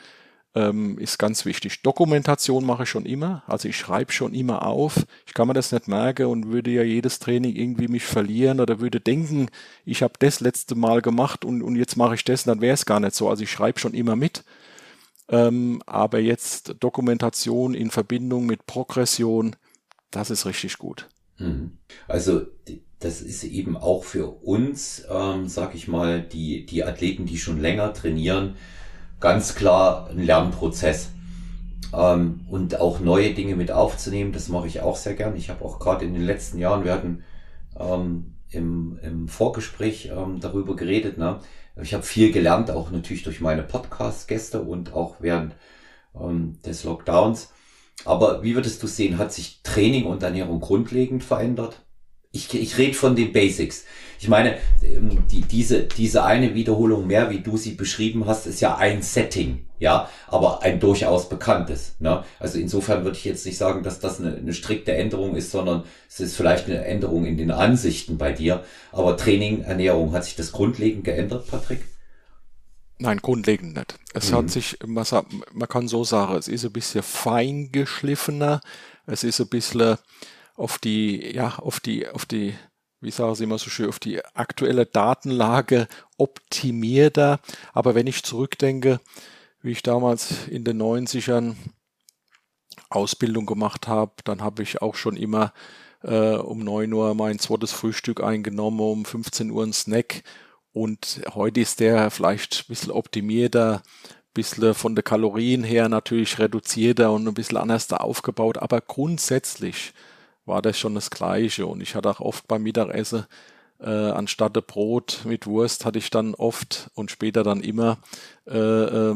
ist ganz wichtig. Dokumentation mache ich schon immer, also ich schreibe schon immer auf. Ich kann mir das nicht merken und würde ja jedes Training irgendwie mich verlieren oder würde denken, ich habe das letzte Mal gemacht und, und jetzt mache ich das, dann wäre es gar nicht so. Also ich schreibe schon immer mit. Ähm, aber jetzt Dokumentation in Verbindung mit Progression, das ist richtig gut. Also das ist eben auch für uns, ähm, sag ich mal, die, die Athleten, die schon länger trainieren, ganz klar ein Lernprozess. Ähm, und auch neue Dinge mit aufzunehmen, das mache ich auch sehr gern. Ich habe auch gerade in den letzten Jahren, wir hatten ähm, im, im Vorgespräch ähm, darüber geredet, ne? Ich habe viel gelernt, auch natürlich durch meine Podcast-Gäste und auch während ähm, des Lockdowns. Aber wie würdest du sehen, hat sich Training und Ernährung grundlegend verändert? Ich, ich rede von den Basics. Ich meine, die, diese, diese eine Wiederholung mehr, wie du sie beschrieben hast, ist ja ein Setting, ja, aber ein durchaus bekanntes, ne? Also insofern würde ich jetzt nicht sagen, dass das eine, eine strikte Änderung ist, sondern es ist vielleicht eine Änderung in den Ansichten bei dir. Aber Training, Ernährung, hat sich das grundlegend geändert, Patrick? Nein, grundlegend nicht. Es mhm. hat sich, man, man kann so sagen, es ist ein bisschen feingeschliffener, es ist ein bisschen auf die, ja, auf die, auf die, wie sagen Sie immer so schön, auf die aktuelle Datenlage optimierter. Aber wenn ich zurückdenke, wie ich damals in den neunzigern Ausbildung gemacht habe, dann habe ich auch schon immer äh, um neun Uhr mein zweites Frühstück eingenommen, um fünfzehn Uhr ein Snack. Und heute ist der vielleicht ein bisschen optimierter, bisschen von den Kalorien her natürlich reduzierter und ein bisschen anders aufgebaut, aber grundsätzlich war das schon das Gleiche. Und ich hatte auch oft beim Mittagessen, äh, anstatt Brot mit Wurst, hatte ich dann oft und später dann immer äh, äh,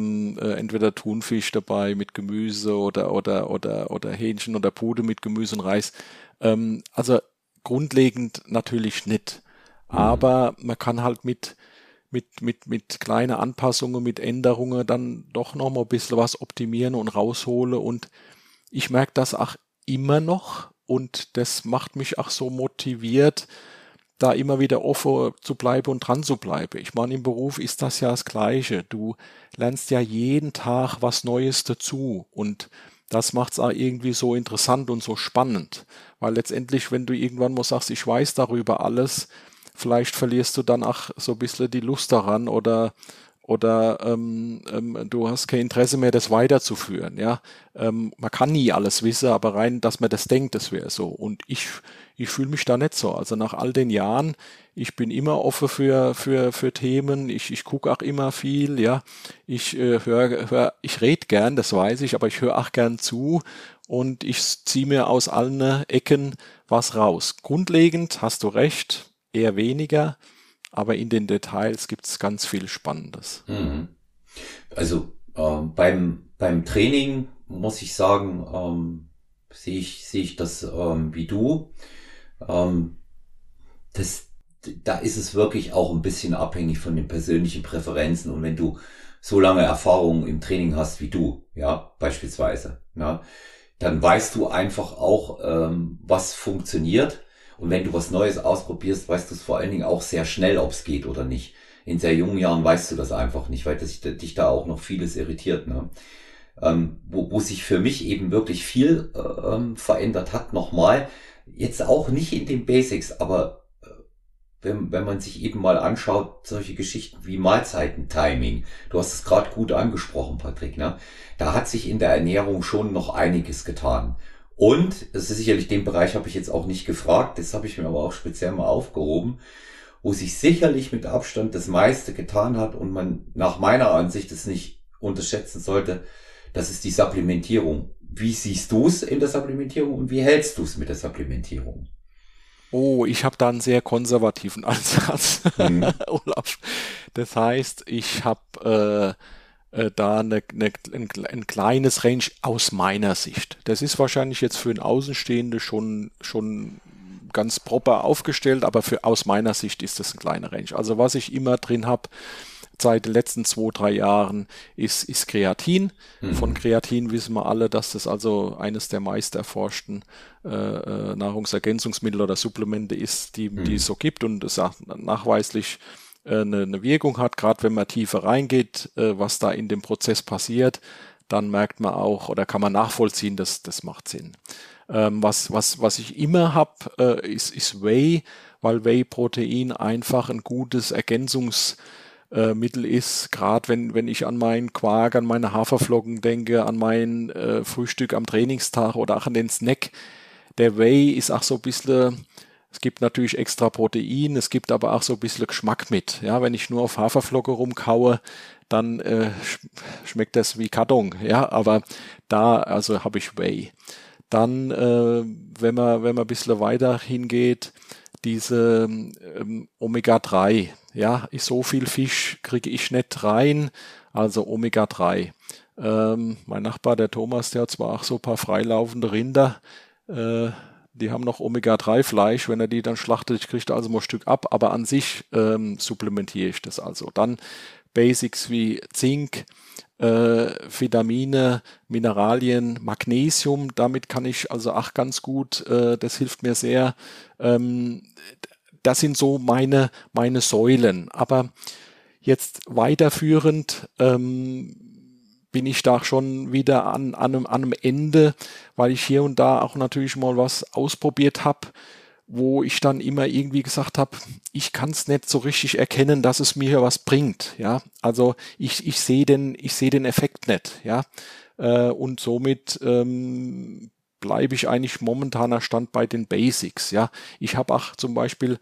entweder Thunfisch dabei mit Gemüse oder, oder, oder, oder Hähnchen oder Pude mit Gemüse und Reis. Ähm, also grundlegend natürlich nicht. Mhm. Aber man kann halt mit, mit, mit, mit kleinen Anpassungen, mit Änderungen dann doch noch mal ein bisschen was optimieren und rausholen. Und ich merke das auch immer noch. Und das macht mich auch so motiviert, da immer wieder offen zu bleiben und dran zu bleiben. Ich meine, im Beruf ist das ja das Gleiche. Du lernst ja jeden Tag was Neues dazu. Und das macht es auch irgendwie so interessant und so spannend. Weil letztendlich, wenn du irgendwann mal sagst, ich weiß darüber alles, vielleicht verlierst du dann auch so ein bisschen die Lust daran oder... oder ähm, ähm, du hast kein Interesse mehr, das weiterzuführen. Ja? Ähm, man kann nie alles wissen, aber rein, dass man das denkt, das wäre so. Und ich, ich fühle mich da nicht so. Also nach all den Jahren, ich bin immer offen für, für, für Themen, ich, ich gucke auch immer viel. Ja? Ich äh, höre, hör, ich rede gern, das weiß ich, aber ich höre auch gern zu und ich ziehe mir aus allen Ecken was raus. Grundlegend hast du recht, eher weniger. Aber in den Details gibt es ganz viel Spannendes. Also äh, beim, beim Training muss ich sagen, ähm, sehe ich, sehe ich das ähm, wie du. Ähm, das, da ist es wirklich auch ein bisschen abhängig von den persönlichen Präferenzen. Und wenn du so lange Erfahrung im Training hast wie du, ja, beispielsweise, ja, dann weißt du einfach auch, ähm, was funktioniert. Und wenn du was Neues ausprobierst, weißt du es vor allen Dingen auch sehr schnell, ob es geht oder nicht. In sehr jungen Jahren weißt du das einfach nicht, weil das, dich da auch noch vieles irritiert. Ne? Ähm, wo, wo sich für mich eben wirklich viel ähm, verändert hat, nochmal, jetzt auch nicht in den Basics, aber äh, wenn, wenn man sich eben mal anschaut, solche Geschichten wie Mahlzeiten-Timing, du hast es gerade gut angesprochen, Patrick, ne? Da hat sich in der Ernährung schon noch einiges getan. Und, das ist sicherlich, den Bereich habe ich jetzt auch nicht gefragt, das habe ich mir aber auch speziell mal aufgehoben, wo sich sicherlich mit Abstand das meiste getan hat und man nach meiner Ansicht es nicht unterschätzen sollte, das ist die Supplementierung. Wie siehst du es in der Supplementierung und wie hältst du es mit der Supplementierung? Oh, ich habe da einen sehr konservativen Ansatz, mhm. Olaf. Das heißt, ich habe... Äh, da eine, eine, ein, ein kleines Range aus meiner Sicht. Das ist wahrscheinlich jetzt für einen Außenstehenden schon, schon ganz proper aufgestellt, aber für, aus meiner Sicht ist das ein kleiner Range. Also was ich immer drin habe seit den letzten zwei, drei Jahren ist, ist Kreatin. Mhm. Von Kreatin wissen wir alle, dass das also eines der meist erforschten äh, Nahrungsergänzungsmittel oder Supplemente ist, die, mhm. die es so gibt und es auch nachweislich Eine, eine Wirkung hat, gerade wenn man tiefer reingeht, äh, was da in dem Prozess passiert, dann merkt man auch oder kann man nachvollziehen, dass das macht Sinn. Ähm, was, was, was ich immer habe, äh, ist, ist Whey, weil Whey-Protein einfach ein gutes Ergänzungsmittel äh, ist, gerade wenn, wenn ich an meinen Quark, an meine Haferflocken denke, an mein äh, Frühstück am Trainingstag oder auch an den Snack. Der Whey ist auch so ein bisschen... Es gibt natürlich extra Protein, es gibt aber auch so ein bisschen Geschmack mit. Ja, wenn ich nur auf Haferflocke rumkaue, dann äh, sch schmeckt das wie Karton. Ja, aber da also habe ich Whey. Dann, äh, wenn man wenn man ein bisschen weiter hingeht, diese ähm, Omega drei. Ja, ich, so viel Fisch kriege ich nicht rein, also Omega drei. Ähm, mein Nachbar, der Thomas, der hat zwar auch so ein paar freilaufende Rinder, äh, die haben noch Omega drei Fleisch, wenn er die dann schlachtet, kriegt er also mal ein Stück ab, aber an sich ähm, supplementiere ich das also. Dann Basics wie Zink, äh, Vitamine, Mineralien, Magnesium, damit kann ich also auch ganz gut, äh, das hilft mir sehr. Ähm, das sind so meine, meine Säulen. Aber jetzt weiterführend, ähm, bin ich da schon wieder an, an, einem, an einem Ende, weil ich hier und da auch natürlich mal was ausprobiert habe, wo ich dann immer irgendwie gesagt habe, ich kann es nicht so richtig erkennen, dass es mir hier was bringt. Ja, also ich, ich sehe den, ich sehe den Effekt nicht. Ja, und somit ähm, bleibe ich eigentlich momentaner Stand bei den Basics. Ja, ich habe auch zum Beispiel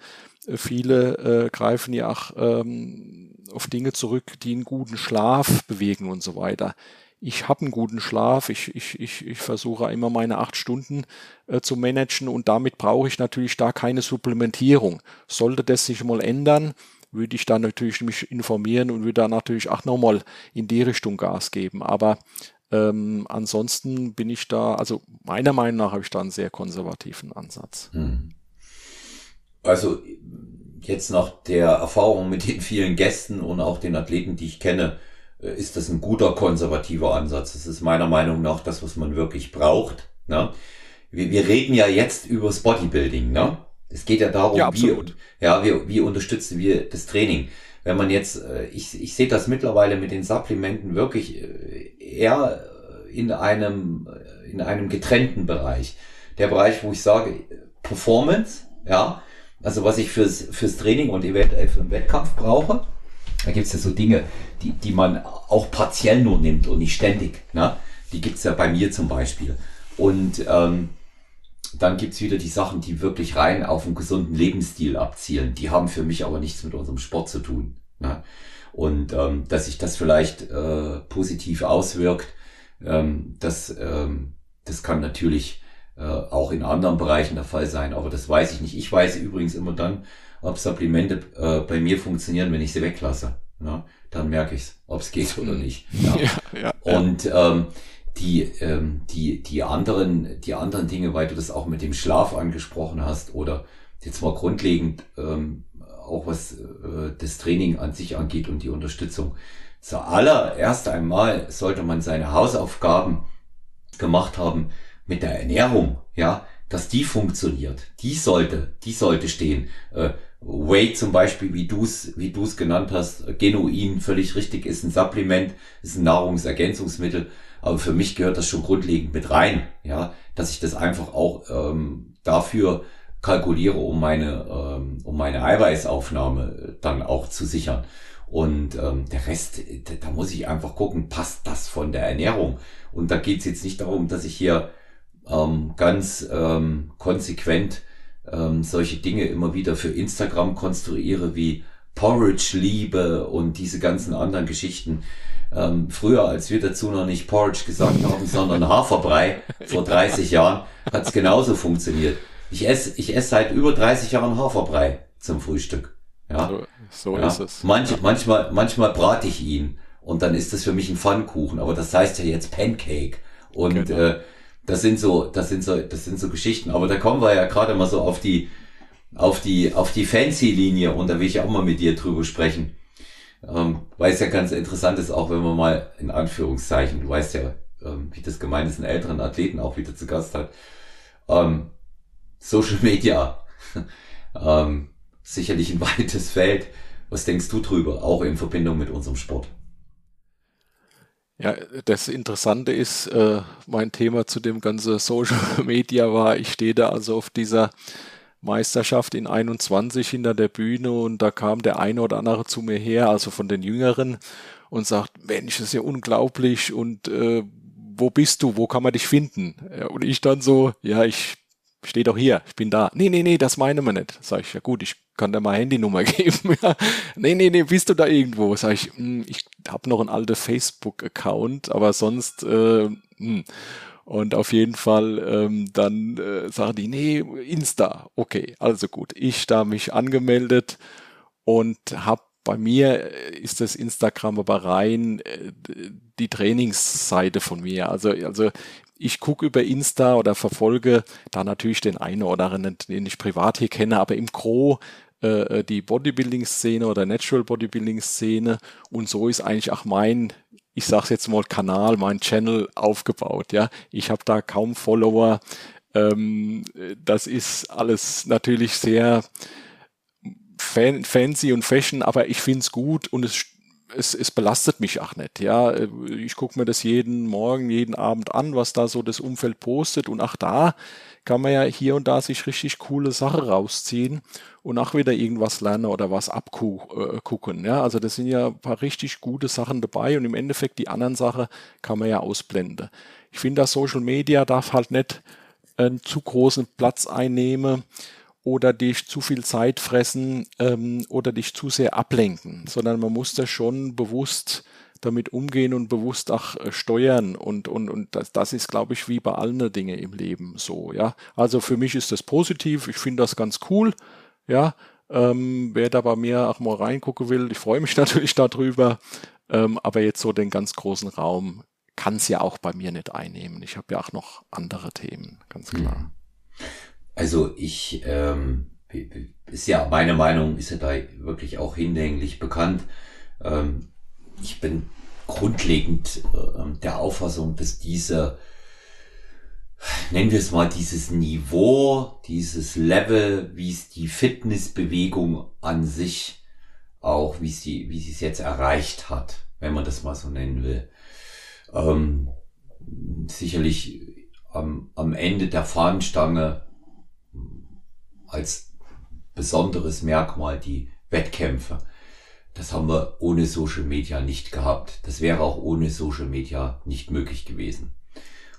viele äh, greifen ja auch ähm, auf Dinge zurück, die einen guten Schlaf bewegen und so weiter. Ich habe einen guten Schlaf, ich, ich, ich, ich versuche immer meine acht Stunden äh, zu managen und damit brauche ich natürlich da keine Supplementierung. Sollte das sich mal ändern, würde ich da natürlich mich informieren und würde da natürlich auch nochmal in die Richtung Gas geben. Aber ähm, ansonsten bin ich da, also meiner Meinung nach habe ich da einen sehr konservativen Ansatz. Hm. Also jetzt nach der Erfahrung mit den vielen Gästen und auch den Athleten, die ich kenne, ist das ein guter konservativer Ansatz. Das ist meiner Meinung nach das, was man wirklich braucht. Ne? Wir, wir reden ja jetzt übers Bodybuilding. Ne? Es geht ja darum, ja, wie, ja, wie, wie unterstützen wir das Training. Wenn man jetzt, ich, ich sehe das mittlerweile mit den Supplementen wirklich eher in einem, in einem getrennten Bereich. Der Bereich, wo ich sage, Performance, ja, also was ich fürs, fürs Training und eventuell für den Wettkampf brauche. Da gibt's ja so Dinge, die, die man auch partiell nur nimmt und nicht ständig. Ne? Die gibt's ja bei mir zum Beispiel. Und ähm, dann gibt's wieder die Sachen, die wirklich rein auf einen gesunden Lebensstil abzielen. Die haben für mich aber nichts mit unserem Sport zu tun. Ne? Und ähm, dass sich das vielleicht äh, positiv auswirkt, ähm, das, ähm, das kann natürlich äh, auch in anderen Bereichen der Fall sein. Aber das weiß ich nicht. Ich weiß übrigens immer dann, ob Supplemente äh, bei mir funktionieren, wenn ich sie weglasse. Ne? Dann merke ich es, ob es geht oder nicht. Ja. Ja, ja, ja. Und ähm, die, ähm, die, die, anderen, die anderen Dinge, weil du das auch mit dem Schlaf angesprochen hast oder jetzt mal grundlegend ähm, auch was äh, das Training an sich angeht und die Unterstützung. Zuallererst einmal sollte man seine Hausaufgaben gemacht haben mit der Ernährung, ja, dass die funktioniert. Die sollte, die sollte stehen. Äh, Whey zum Beispiel, wie du es wie du es genannt hast, genuin, völlig richtig, ist ein Supplement, ist ein Nahrungsergänzungsmittel, aber für mich gehört das schon grundlegend mit rein, ja, dass ich das einfach auch ähm, dafür kalkuliere, um meine ähm, um meine Eiweißaufnahme dann auch zu sichern. Und ähm, der Rest, da muss ich einfach gucken, passt das von der Ernährung? Und da geht's jetzt nicht darum, dass ich hier ähm, ganz ähm, konsequent Ähm, solche Dinge immer wieder für Instagram konstruiere, wie Porridge-Liebe und diese ganzen anderen Geschichten. Ähm, früher, als wir dazu noch nicht Porridge gesagt haben, sondern Haferbrei, vor dreißig Jahren, hat es genauso funktioniert. Ich esse ich esse seit über dreißig Jahren Haferbrei zum Frühstück. Ja, So, so ja. ist es. Manch, manchmal, manchmal brate ich ihn und dann ist das für mich ein Pfannkuchen, aber das heißt ja jetzt Pancake. Und genau. äh, Das sind so, das sind so, das sind so Geschichten. Aber da kommen wir ja gerade mal so auf die, auf die, auf die Fancy-Linie. Und da will ich auch mal mit dir drüber sprechen. Ähm, weil es ja ganz interessant ist, auch wenn man mal in Anführungszeichen, du weißt ja, ähm, wie das gemeint ist, einen älteren Athleten auch wieder zu Gast hat. Ähm, Social Media. ähm, sicherlich ein weites Feld. Was denkst du drüber? Auch in Verbindung mit unserem Sport? Ja, das Interessante ist, äh, mein Thema zu dem ganzen Social Media war, ich stehe da also auf dieser Meisterschaft in einundzwanzig hinter der Bühne und da kam der eine oder andere zu mir her, also von den Jüngeren, und sagt, Mensch, das ist ja unglaublich und äh, wo bist du, wo kann man dich finden? Und ich dann so, ja, ich stehe doch hier, ich bin da. Nee, nee, nee, das meine man nicht. Sag ich, ja gut, ich kann dir mal Handynummer geben. nee, nee, nee, bist du da irgendwo? Sag ich, mh, ich habe noch einen alten Facebook-Account, aber sonst, äh, mh. Und auf jeden Fall ähm, dann äh, sagen die, nee, Insta. Okay, also gut, ich da mich angemeldet und habe bei mir ist das Instagram aber rein äh, die Trainingsseite von mir. Also, also ich gucke über Insta oder verfolge da natürlich den einen oder anderen, den ich privat hier kenne, aber im Gro äh, die Bodybuilding-Szene oder Natural Bodybuilding-Szene und so ist eigentlich auch mein, ich sag's jetzt mal, Kanal, mein Channel aufgebaut. Ja, ich habe da kaum Follower. Ähm, das ist alles natürlich sehr fan, fancy und fashion, aber ich find's gut und es Es, es belastet mich auch nicht, ja. Ich gucke mir das jeden Morgen, jeden Abend an, was da so das Umfeld postet und auch da kann man ja hier und da sich richtig coole Sachen rausziehen und auch wieder irgendwas lernen oder was abgucken, ja. Also das sind ja ein paar richtig gute Sachen dabei und im Endeffekt die anderen Sachen kann man ja ausblenden. Ich finde, das Social Media darf halt nicht einen zu großen Platz einnehmen oder dich zu viel Zeit fressen ähm, oder dich zu sehr ablenken, sondern man muss das schon bewusst damit umgehen und bewusst auch steuern und und und das, das ist, glaube ich, wie bei allen Dingen im Leben so, ja. Also für mich ist das positiv, ich finde das ganz cool, ja. Ähm, wer da bei mir auch mal reingucken will, ich freue mich natürlich darüber, ähm, aber jetzt so den ganz großen Raum kann es ja auch bei mir nicht einnehmen. Ich habe ja auch noch andere Themen, ganz klar. Also ich, ähm, ist ja meine Meinung, ist ja da wirklich auch hinlänglich bekannt. Ähm, ich bin grundlegend äh, der Auffassung, dass diese, nennen wir es mal, dieses Niveau, dieses Level, wie es die Fitnessbewegung an sich auch, wie sie, wie sie es jetzt erreicht hat, wenn man das mal so nennen will, ähm, sicherlich am, am Ende der Fahnenstange als besonderes Merkmal die Wettkämpfe. Das haben wir ohne Social Media nicht gehabt. Das wäre auch ohne Social Media nicht möglich gewesen.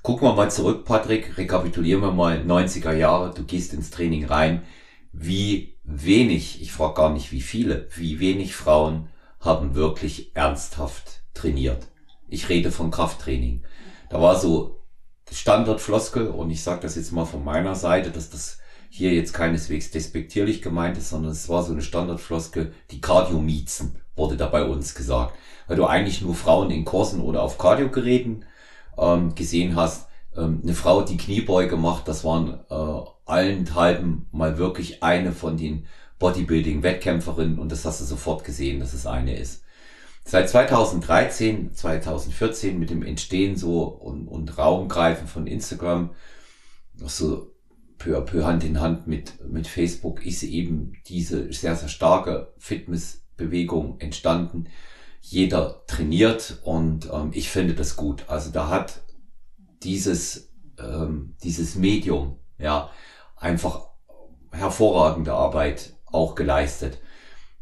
Gucken wir mal zurück, Patrick, rekapitulieren wir mal neunziger Jahre, du gehst ins Training rein. Wie wenig, ich frage gar nicht wie viele, wie wenig Frauen haben wirklich ernsthaft trainiert. Ich rede von Krafttraining. Da war so Standardfloskel, und ich sage das jetzt mal von meiner Seite, dass das hier jetzt keineswegs despektierlich gemeint ist, sondern es war so eine Standardfloskel, die Cardio-Miezen, wurde da bei uns gesagt. Weil du eigentlich nur Frauen in Kursen oder auf Cardio-Geräten gesehen hast, eine Frau, die Kniebeuge macht, das waren äh, allenthalben mal wirklich eine von den Bodybuilding-Wettkämpferinnen, und das hast du sofort gesehen, dass es eine ist. Seit zweitausenddreizehn, zweitausendvierzehn mit dem Entstehen so und, und Raumgreifen von Instagram, so peu à peu Hand in Hand mit, mit Facebook, ist eben diese sehr, sehr starke Fitnessbewegung entstanden. Jeder trainiert, und ähm, ich finde das gut. Also da hat dieses ähm, dieses Medium ja einfach hervorragende Arbeit auch geleistet.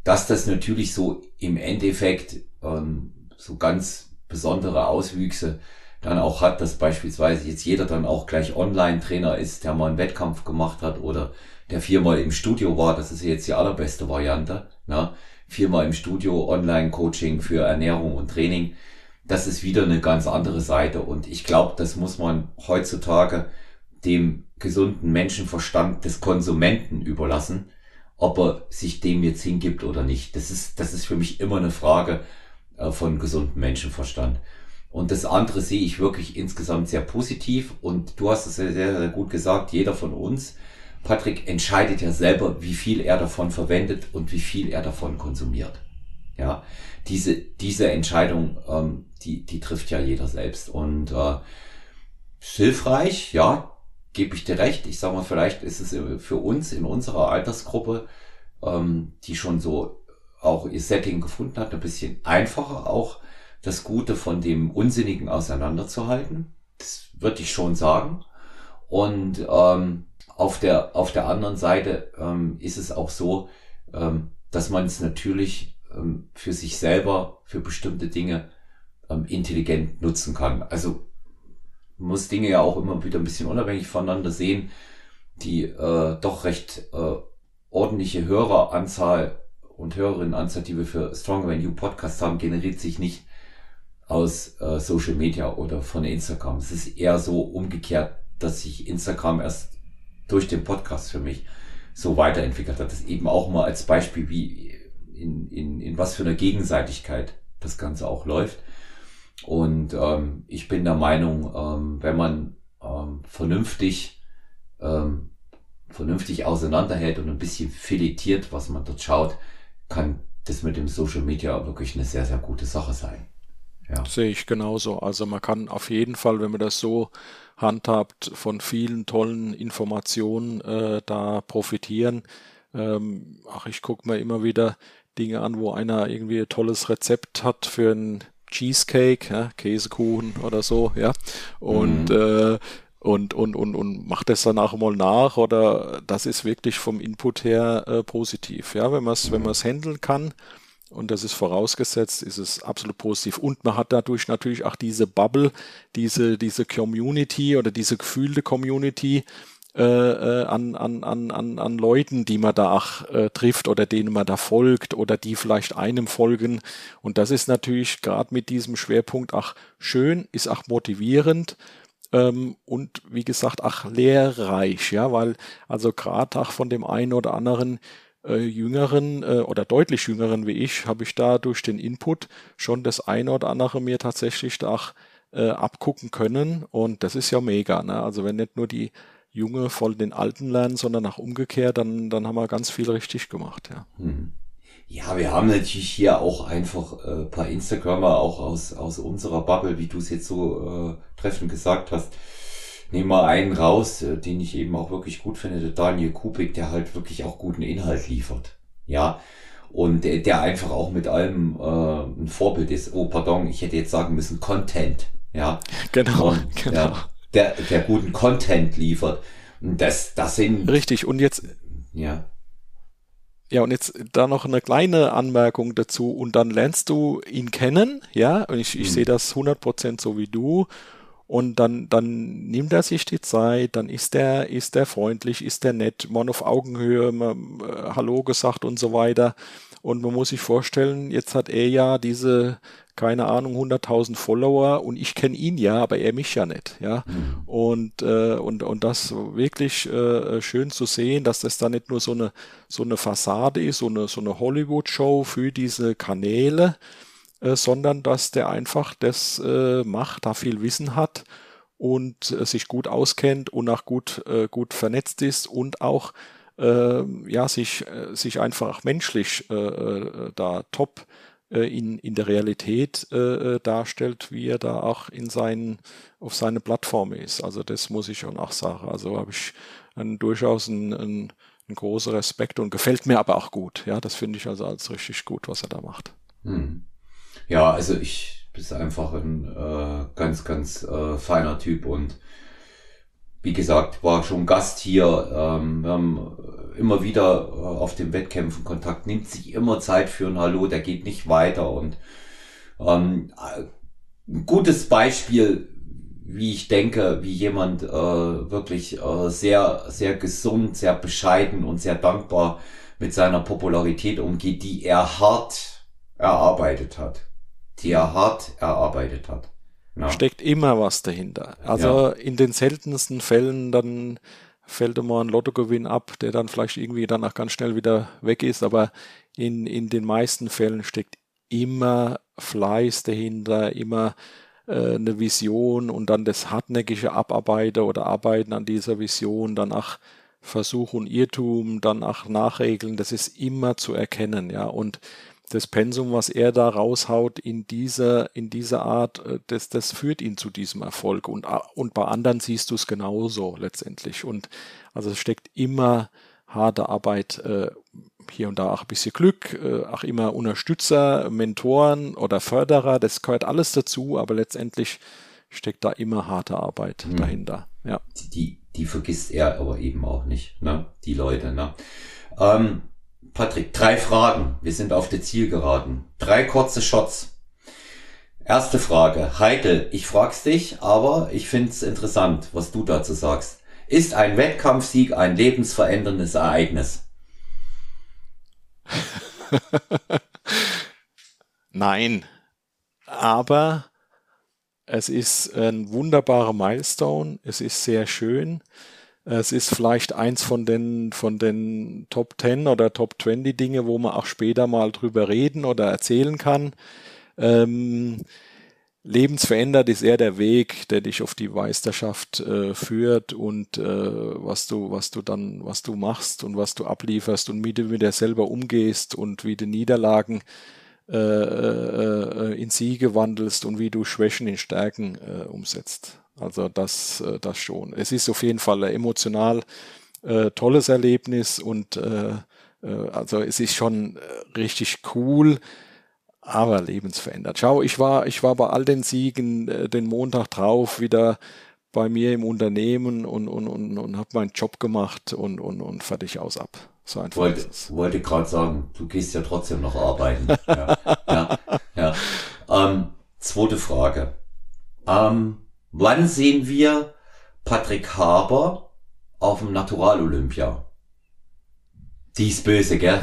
Dass das natürlich so im Endeffekt ähm, so ganz besondere Auswüchse dann auch hat, dass beispielsweise jetzt jeder dann auch gleich Online-Trainer ist, der mal einen Wettkampf gemacht hat oder der viermal im Studio war. Das ist jetzt die allerbeste Variante, ne? Viermal im Studio, Online-Coaching für Ernährung und Training. Das ist wieder eine ganz andere Seite. Und ich glaube, das muss man heutzutage dem gesunden Menschenverstand des Konsumenten überlassen, ob er sich dem jetzt hingibt oder nicht. Das ist, das ist für mich immer eine Frage äh, von gesundem Menschenverstand. Und das andere sehe ich wirklich insgesamt sehr positiv. Und du hast es ja sehr, sehr gut gesagt, jeder von uns, Patrick, entscheidet ja selber, wie viel er davon verwendet und wie viel er davon konsumiert. Ja, diese diese Entscheidung, ähm, die die trifft ja jeder selbst, und äh, hilfreich, ja, gebe ich dir recht. Ich sag mal, vielleicht ist es für uns in unserer Altersgruppe, ähm, die schon so auch ihr Setting gefunden hat, ein bisschen einfacher auch das Gute von dem Unsinnigen auseinanderzuhalten. Das würde ich schon sagen. Und ähm, Auf der, auf der anderen Seite ähm, ist es auch so, ähm, dass man es natürlich ähm, für sich selber, für bestimmte Dinge ähm, intelligent nutzen kann. Also muss Dinge ja auch immer wieder ein bisschen unabhängig voneinander sehen. Die äh, doch recht äh, ordentliche Höreranzahl und Hörerinnenanzahl, die wir für Stronger Than You Podcast haben, generiert sich nicht aus äh, Social Media oder von Instagram. Es ist eher so umgekehrt, dass sich Instagram erst durch den Podcast für mich so weiterentwickelt hat. Das eben auch mal als Beispiel, wie in, in, in was für einer Gegenseitigkeit das Ganze auch läuft. Und ähm, ich bin der Meinung, ähm, wenn man ähm, vernünftig, ähm, vernünftig auseinanderhält und ein bisschen filetiert, was man dort schaut, kann das mit dem Social Media wirklich eine sehr, sehr gute Sache sein. Ja. Sehe ich genauso. Also man kann auf jeden Fall, wenn man das so handhabt, von vielen tollen Informationen äh, da profitieren. Ähm, ach, ich gucke mir immer wieder Dinge an, wo einer irgendwie ein tolles Rezept hat für einen Cheesecake, ja, Käsekuchen oder so, ja. Und mhm. äh, Und, und, und, und macht das danach mal nach, oder das ist wirklich vom Input her äh, positiv, ja, wenn man es, mhm. wenn man es handeln kann. Und das ist vorausgesetzt, ist es absolut positiv. Und man hat dadurch natürlich auch diese Bubble, diese, diese Community oder diese gefühlte Community, äh, an, an, an, an, an Leuten, die man da auch, äh, trifft oder denen man da folgt oder die vielleicht einem folgen. Und das ist natürlich gerade mit diesem Schwerpunkt auch schön, ist auch motivierend. Ähm, und wie gesagt, ach, lehrreich, ja, weil also gerade auch von dem einen oder anderen äh, Jüngeren äh, oder deutlich Jüngeren wie ich, habe ich da durch den Input schon das eine oder andere mir tatsächlich da auch, äh, abgucken können, und das ist ja mega, ne? Also wenn nicht nur die Junge voll den Alten lernen, sondern auch umgekehrt, dann, dann haben wir ganz viel richtig gemacht, ja. Hm. Ja, wir haben natürlich hier auch einfach äh, ein paar Instagramer auch aus aus unserer Bubble, wie du es jetzt so äh, treffend gesagt hast. Nehmen wir einen raus, äh, den ich eben auch wirklich gut finde, der Daniel Kubik, der halt wirklich auch guten Inhalt liefert. Ja, und der, der einfach auch mit allem äh, ein Vorbild ist. Oh, pardon, ich hätte jetzt sagen müssen Content. Ja, genau, und, genau. Ja, der, der guten Content liefert. Und das, das sind... Richtig, und jetzt... Ja. Ja, und jetzt da noch eine kleine Anmerkung dazu, und dann lernst du ihn kennen, ja, und ich, ich mhm. sehe das hundert Prozent so wie du, und dann, dann nimmt er sich die Zeit, dann ist der, ist der freundlich, ist der nett, man auf Augenhöhe, man, äh, Hallo gesagt und so weiter, und man muss sich vorstellen, jetzt hat er ja diese, keine Ahnung, hunderttausend Follower, und ich kenne ihn ja, aber er mich ja nicht, ja, mhm. und, äh, und, und das wirklich äh, schön zu sehen, dass das da nicht nur so eine, so eine Fassade ist, so eine, so eine Hollywood-Show für diese Kanäle, äh, sondern dass der einfach das äh, macht, da viel Wissen hat und äh, sich gut auskennt und auch gut, äh, gut vernetzt ist und auch äh, ja, sich, äh, sich einfach menschlich äh, da top in, in der Realität äh, darstellt, wie er da auch in seinen, auf seine Plattform ist. Also das muss ich schon auch sagen. Also habe ich einen, durchaus einen, einen, einen großen Respekt, und gefällt mir aber auch gut. Ja, das finde ich also als richtig gut, was er da macht. Hm. Ja, also ich bin einfach ein äh, ganz, ganz äh, feiner Typ, und wie gesagt, war schon Gast hier, ähm, wir haben immer wieder äh, auf den Wettkämpfen Kontakt, nimmt sich immer Zeit für ein Hallo, der geht nicht weiter, und ähm, ein gutes Beispiel, wie ich denke, wie jemand äh, wirklich äh, sehr, sehr gesund, sehr bescheiden und sehr dankbar mit seiner Popularität umgeht, die er hart erarbeitet hat, die er hart erarbeitet hat. Ja. Steckt immer was dahinter. Also ja. In den seltensten Fällen, dann fällt immer ein Lottogewinn ab, der dann vielleicht irgendwie danach ganz schnell wieder weg ist, aber in, in den meisten Fällen steckt immer Fleiß dahinter, immer äh, eine Vision, und dann das hartnäckige Abarbeiten oder Arbeiten an dieser Vision, dann auch Versuch und Irrtum, dann auch Nachregeln, das ist immer zu erkennen, ja, und das Pensum, was er da raushaut in dieser, in dieser Art, das, das führt ihn zu diesem Erfolg. Und, und bei anderen siehst du es genauso letztendlich. Und also es steckt immer harte Arbeit, äh, hier und da auch ein bisschen Glück, äh, auch immer Unterstützer, Mentoren oder Förderer, das gehört alles dazu, aber letztendlich steckt da immer harte Arbeit mhm. dahinter. Ja. Die, die, die vergisst er aber eben auch nicht, ne? Die Leute, ne? Ähm. Patrick, drei Fragen. Wir sind auf der Zielgeraden. Drei kurze Shots. Erste Frage. Heikel, ich frag's dich, aber ich find's interessant, was du dazu sagst. Ist ein Wettkampfsieg ein lebensveränderndes Ereignis? Nein. Aber es ist ein wunderbarer Milestone. Es ist sehr schön. Es ist vielleicht eins von den, von den Top zehn oder Top zwanzig Dinge, wo man auch später mal drüber reden oder erzählen kann. Ähm, lebensverändert ist eher der Weg, der dich auf die Meisterschaft äh, führt, und äh, was du, was du dann, was du machst und was du ablieferst und wie du mit dir selber umgehst und wie du Niederlagen äh, äh, in Siege wandelst und wie du Schwächen in Stärken äh, umsetzt. Also das, das schon. Es ist auf jeden Fall ein emotional äh, tolles Erlebnis, und äh, äh, also es ist schon richtig cool, aber lebensverändert. Schau, ich war, ich war bei all den Siegen äh, den Montag drauf wieder bei mir im Unternehmen und, und, und, und habe meinen Job gemacht und, und, und fertig aus ab. So einfach. Wollte, wollte gerade sagen, du gehst ja trotzdem noch arbeiten. ja, ja, ja. Ähm, zweite Frage. Ähm, Wann sehen wir Patrick Haber auf dem Natural Olympia. Die ist böse, gell?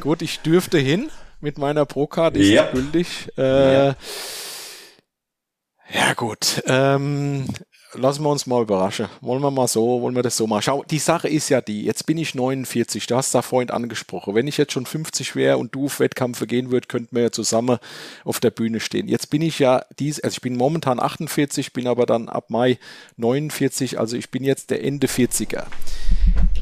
Gut, ich dürfte hin mit meiner Pro-Card, die ist yep. gültig. Äh, yep. Ja gut, ähm, lassen wir uns mal überraschen. Wollen wir mal so, wollen wir das so mal schauen. Die Sache ist ja die, jetzt bin ich neunundvierzig, du hast da vorhin angesprochen. Wenn ich jetzt schon fünfzig wäre und du auf Wettkämpfe gehen würdest, könnten wir ja zusammen auf der Bühne stehen. Jetzt bin ich ja, dies, also ich bin momentan achtundvierzig, bin aber dann ab Mai neunundvierzig, also ich bin jetzt der Ende vierziger.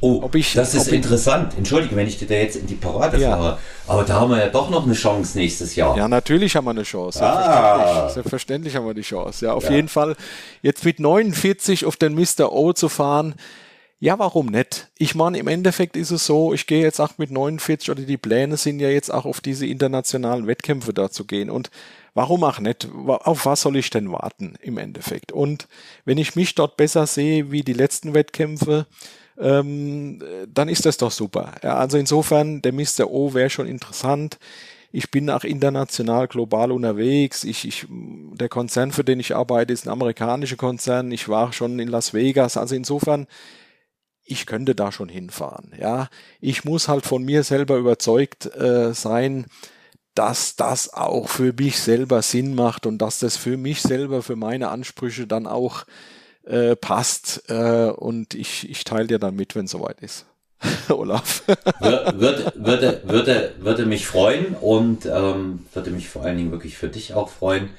Oh, ob ich, das ist ob interessant. Entschuldige, wenn ich dir da jetzt in die Parade ja. fahre. Aber da haben wir ja doch noch eine Chance nächstes Jahr. Ja, natürlich haben wir eine Chance. Ah. Selbstverständlich, selbstverständlich haben wir die Chance. Ja, auf ja. jeden Fall. Jetzt mit neunundvierzig auf den Mister O zu fahren, ja, warum nicht? Ich meine, im Endeffekt ist es so, ich gehe jetzt auch mit neunundvierzig oder die Pläne sind ja jetzt auch auf diese internationalen Wettkämpfe da zu gehen. Und warum auch nicht? Auf was soll ich denn warten im Endeffekt? Und wenn ich mich dort besser sehe wie die letzten Wettkämpfe, Ähm, dann ist das doch super. Ja, also insofern, der Mister O wäre schon interessant. Ich bin auch international, global unterwegs. Ich, ich, der Konzern, für den ich arbeite, ist ein amerikanischer Konzern. Ich war schon in Las Vegas. Also insofern, ich könnte da schon hinfahren. Ja, ich muss halt von mir selber überzeugt äh, sein, dass das auch für mich selber Sinn macht und dass das für mich selber, für meine Ansprüche dann auch Äh, passt äh, und ich, ich teile dir dann mit, wenn es soweit ist. Olaf. würde, würde, würde, würde mich freuen und ähm, würde mich vor allen Dingen wirklich für dich auch freuen.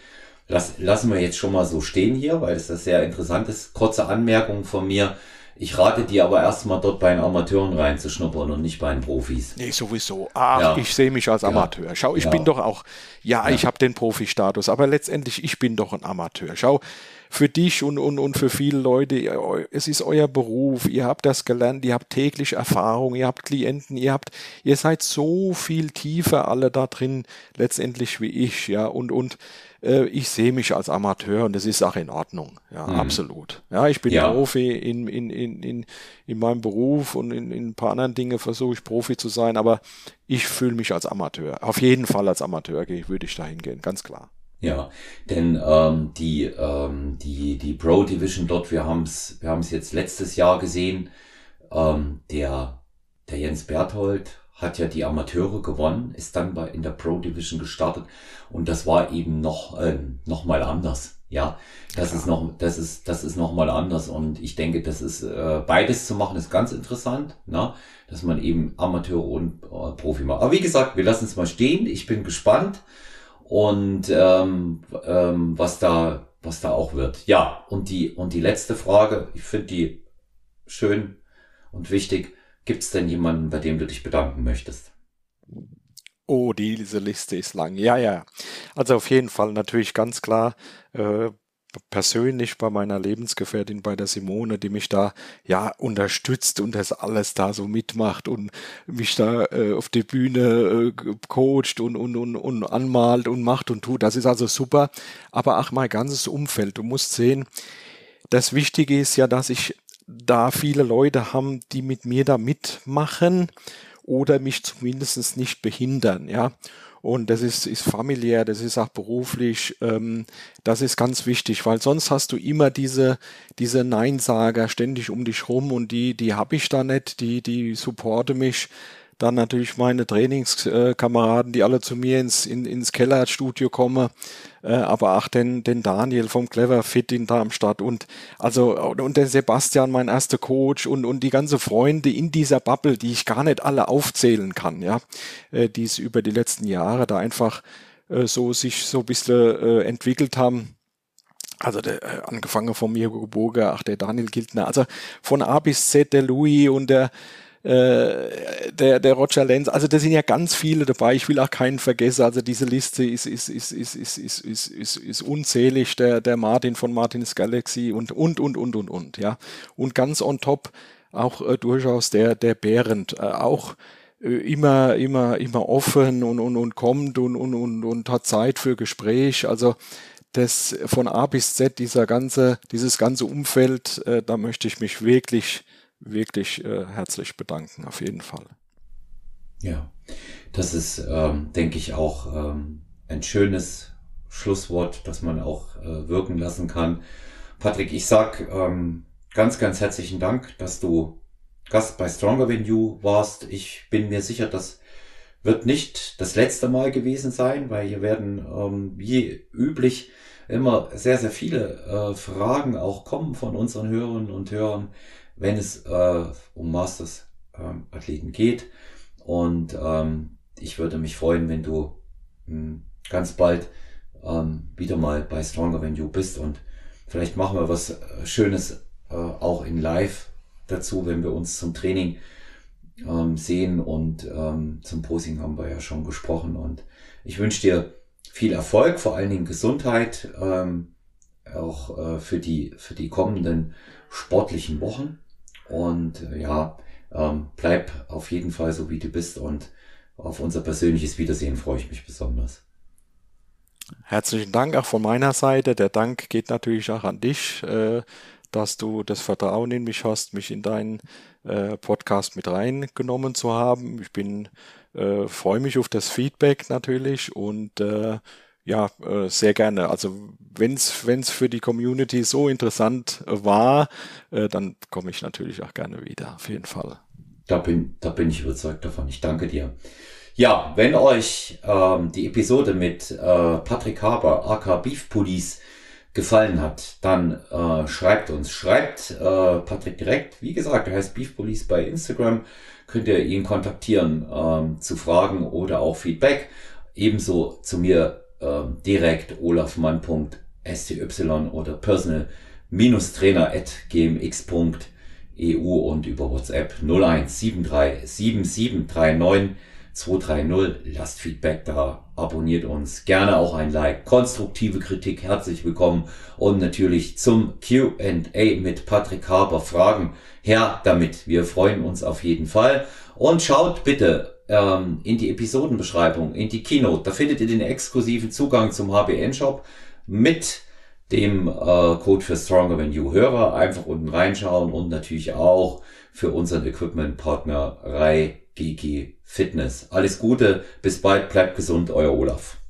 Lass, lassen wir jetzt schon mal so stehen hier, weil es das sehr interessant ist. Kurze Anmerkung von mir. Ich rate dir aber erstmal dort bei den Amateuren reinzuschnuppern und nicht bei den Profis. Nee, sowieso. Ach, ja. Ich sehe mich als Amateur. Schau, ich ja. bin doch auch, ja, ja. ich habe den Profi-Status, aber letztendlich, ich bin doch ein Amateur. Schau, für dich und, und, und für viele Leute, es ist euer Beruf, ihr habt das gelernt, ihr habt täglich Erfahrung, ihr habt Klienten, ihr habt, ihr seid so viel tiefer alle da drin, letztendlich wie ich, ja, und, und äh, ich sehe mich als Amateur und das ist auch in Ordnung, ja, mhm. absolut. Ja, ich bin ja. Profi in, in, in, in, in meinem Beruf und in, in ein paar anderen Dingen versuche ich Profi zu sein, aber ich fühle mich als Amateur, auf jeden Fall als Amateur würde ich da hingehen, ganz klar. Ja, denn ähm, die, ähm, die, die Pro Division dort, wir haben es wir haben's jetzt letztes Jahr gesehen, ähm, der, der Jens Berthold hat ja die Amateure gewonnen, ist dann bei, in der Pro Division gestartet und das war eben noch, ähm, noch mal anders. Ja, das ja. ist noch, das ist, das ist noch mal anders und ich denke, das ist, äh, beides zu machen ist ganz interessant, ne? Dass man eben Amateure und äh, Profi macht. Aber wie gesagt, wir lassen es mal stehen, ich bin gespannt. Und ähm, ähm, was da was da auch wird. Ja, und die und die letzte Frage, ich finde die schön und wichtig. Gibt es denn jemanden, bei dem du dich bedanken möchtest? Oh, diese Liste ist lang. Ja, ja. Also auf jeden Fall natürlich ganz klar äh, persönlich bei meiner Lebensgefährtin, bei der Simone, die mich da ja unterstützt und das alles da so mitmacht und mich da äh, auf die Bühne äh, coacht und, und, und, und anmalt und macht und tut. Das ist also super. Aber ach, mein ganzes Umfeld. Du musst sehen, das Wichtige ist ja, dass ich da viele Leute haben, die mit mir da mitmachen oder mich zumindest nicht behindern, ja. Und das ist, ist familiär, das ist auch beruflich, ähm, das ist ganz wichtig, weil sonst hast du immer diese, diese Neinsager ständig um dich rum und die, die habe ich da nicht, die, die supporte mich. Dann natürlich meine Trainingskameraden, die alle zu mir ins, in, ins Kellerstudio kommen, äh, aber auch den, den Daniel vom Clever Fit in Darmstadt und also und der Sebastian, mein erster Coach und, und die ganzen Freunde in dieser Bubble, die ich gar nicht alle aufzählen kann, ja, äh, die es über die letzten Jahre da einfach äh, so sich so ein bisschen äh, entwickelt haben. Also der, äh, angefangen von Mirko Burger, ach der Daniel Giltner, also von A bis Z, der Louis und der Der, der Roger Lenz, also da sind ja ganz viele dabei, ich will auch keinen vergessen, also diese Liste ist, ist, ist, ist, ist, ist, ist, ist, ist unzählig, der, der Martin von Martins Galaxy und, und, und, und, und, und, ja. Und ganz on top auch äh, durchaus der, der Behrend, äh, auch äh, immer, immer, immer offen und, und, und kommt und, und, und, und hat Zeit für Gespräch, also das von A bis Z, dieser ganze, dieses ganze Umfeld, äh, da möchte ich mich wirklich wirklich äh, herzlich bedanken, auf jeden Fall. Ja, das ist, ähm, denke ich, auch ähm, ein schönes Schlusswort, das man auch äh, wirken lassen kann. Patrick, ich sag ähm, ganz, ganz herzlichen Dank, dass du Gast bei Stronger Than You warst. Ich bin mir sicher, das wird nicht das letzte Mal gewesen sein, weil hier werden ähm, wie üblich immer sehr, sehr viele äh, Fragen auch kommen von unseren Hörerinnen und Hörern, wenn es äh, um Masters ähm, Athleten geht. Und ähm, ich würde mich freuen, wenn du mh, ganz bald ähm, wieder mal bei Stronger Than You bist, und vielleicht machen wir was Schönes äh, auch in Live dazu, wenn wir uns zum Training ähm, sehen, und ähm, zum Posing haben wir ja schon gesprochen. Und ich wünsche dir viel Erfolg, vor allen Dingen Gesundheit, ähm, auch äh, für die für die kommenden sportlichen Wochen. Und äh, ja, ähm, bleib auf jeden Fall so, wie du bist, und auf unser persönliches Wiedersehen freue ich mich besonders. Herzlichen Dank auch von meiner Seite. Der Dank geht natürlich auch an dich, äh, dass du das Vertrauen in mich hast, mich in deinen äh, Podcast mit reingenommen zu haben. Ich bin äh, freue mich auf das Feedback natürlich, und äh, ja, äh, sehr gerne. Also wenn es wenn es für die Community so interessant war, äh, dann komme ich natürlich auch gerne wieder, auf jeden Fall. Da bin, da bin ich überzeugt davon. Ich danke dir. Ja, wenn euch ähm, die Episode mit äh, Patrick Haber, aka Beef Police, gefallen hat, dann äh, schreibt uns. Schreibt äh, Patrick direkt. Wie gesagt, er heißt Beef Police bei Instagram. Könnt ihr ihn kontaktieren ähm, zu Fragen oder auch Feedback. Ebenso zu mir ähm, direkt olafmann punkt s t y oder personal Bindestrich trainer at g m x punkt e u und über WhatsApp null eins sieben drei sieben sieben drei neun zwei drei null. Lasst Feedback da, abonniert uns, gerne auch ein Like, konstruktive Kritik herzlich willkommen, und natürlich zum Q und A mit Patrick Haber Fragen her damit. Wir freuen uns auf jeden Fall, und schaut bitte ähm, in die Episodenbeschreibung, in die Keynote, da findet ihr den exklusiven Zugang zum H B N Shop mit dem äh, Code für Stronger Than You Hörer. Einfach unten reinschauen, und natürlich auch für unseren Equipment-Partner G N B F. Fitness. Alles Gute, bis bald, bleibt gesund, euer Olaf.